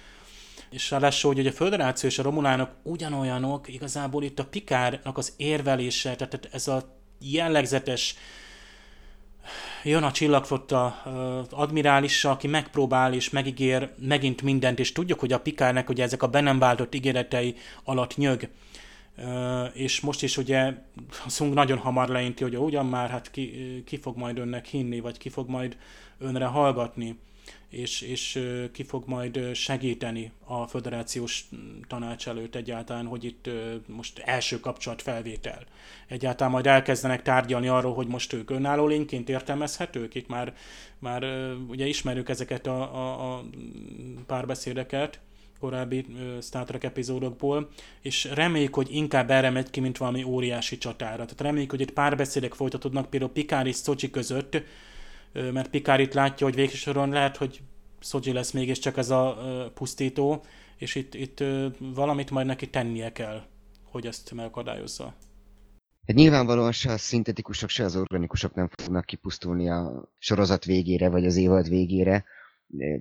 És ráadásul, hogy a föderáció és a romulánok ugyanolyanok, igazából itt a Picardnak az érvelése, tehát ez a jellegzetes jön a csillagflotta admirálissa, aki megpróbál és megígér megint mindent, és tudjuk, hogy a Picardnek ugye ezek a be nem váltott ígéretei alatt nyög. Uh, és most is ugye Sung nagyon hamar leinti, hogy ugyan már hát ki, ki fog majd önnek hinni, vagy ki fog majd önre hallgatni, és, és uh, ki fog majd segíteni a föderációs tanács előtt egyáltalán, hogy itt uh, most első kapcsolatfelvétel. Egyáltalán majd elkezdenek tárgyalni arról, hogy most ők önálló lényként értelmezhetők, itt már, már uh, ugye ismerjük ezeket a, a, a párbeszédeket, korábbi uh, Star Trek epizódokból, és reméljük, hogy inkább erre megy ki, mint valami óriási csatára. Tehát reméljük, hogy itt párbeszédek folytatódnak például Picard és Szocsi között, uh, mert Picard itt látja, hogy végsoron lehet, hogy Szocsi lesz mégiscsak ez a uh, pusztító, és itt, itt uh, valamit majd neki tennie kell, hogy ezt megakadályozza. Hát nyilvánvalóan se a szintetikusok, se az organikusok nem fognak kipusztulni a sorozat végére, vagy az évad végére,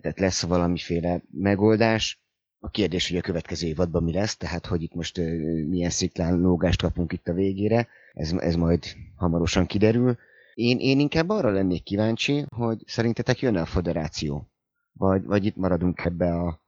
tehát lesz valamiféle megoldás. A kérdés, hogy a következő évadban mi lesz, tehát hogy itt most uh, milyen sziklán lógást kapunk itt a végére, ez, ez majd hamarosan kiderül. Én, én inkább arra lennék kíváncsi, hogy szerintetek jön a föderáció? Vagy, vagy itt maradunk ebbe a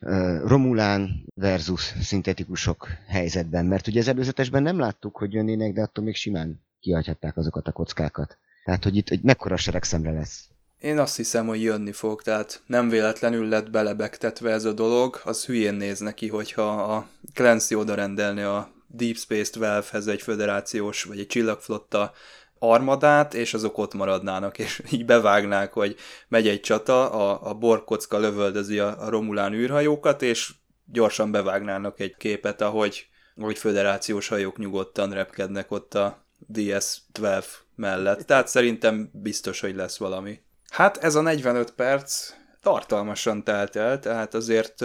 uh, Romulán versus szintetikusok helyzetben? Mert ugye az előzetesben nem láttuk, hogy jönnének, de attól még simán kihagyhatták azokat a kockákat. Tehát, hogy itt hogy mekkora seregszemre lesz? Én azt hiszem, hogy jönni fog, tehát nem véletlenül lett belebegtetve ez a dolog, az hülyén néz neki, hogyha a Clancy oda rendelni a Deep Space Twelve-hez egy föderációs vagy egy csillagflotta armadát, és azok ott maradnának, és így bevágnák, hogy megy egy csata, a, a borkocka lövöldözi a, a Romulán űrhajókat, és gyorsan bevágnának egy képet, ahogy, ahogy föderációs hajók nyugodtan repkednek ott a D S tizenkettő mellett. Tehát szerintem biztos, hogy lesz valami. Hát ez a negyvenöt perc tartalmasan telt el, tehát azért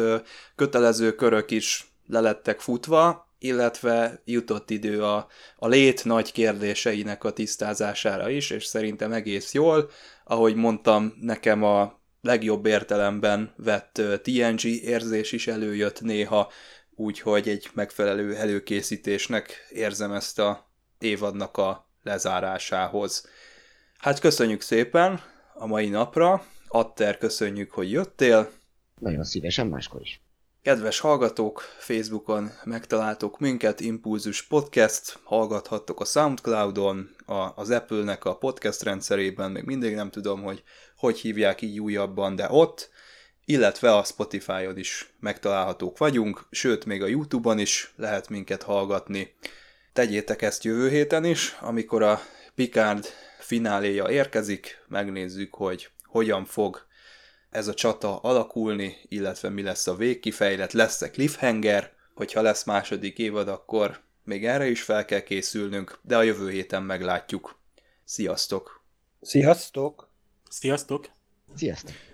kötelező körök is lelettek futva, illetve jutott idő a, a lét nagy kérdéseinek a tisztázására is, és szerintem egész jól. Ahogy mondtam, nekem a legjobb értelemben vett té en gé érzés is előjött néha, úgyhogy egy megfelelő előkészítésnek érzem ezt a évadnak a lezárásához. Hát köszönjük szépen! A mai napra. Atter, köszönjük, hogy jöttél. Nagyon szívesen, máskor is. Kedves hallgatók, Facebookon megtaláltok minket, Impulzus Podcast, hallgathattok a Soundcloudon, a, az Apple-nek a podcast rendszerében, még mindig nem tudom, hogy hogy hívják így újabban, de ott, illetve a Spotify-on is megtalálhatók vagyunk, sőt, még a YouTube-on is lehet minket hallgatni. Tegyétek ezt jövő héten is, amikor a Picard fináléja érkezik, megnézzük, hogy hogyan fog ez a csata alakulni, illetve mi lesz a végkifejlet, lesz-e cliffhanger, hogyha lesz második évad, akkor még erre is fel kell készülnünk, de a jövő héten meglátjuk. Sziasztok! Sziasztok! Sziasztok! Sziasztok!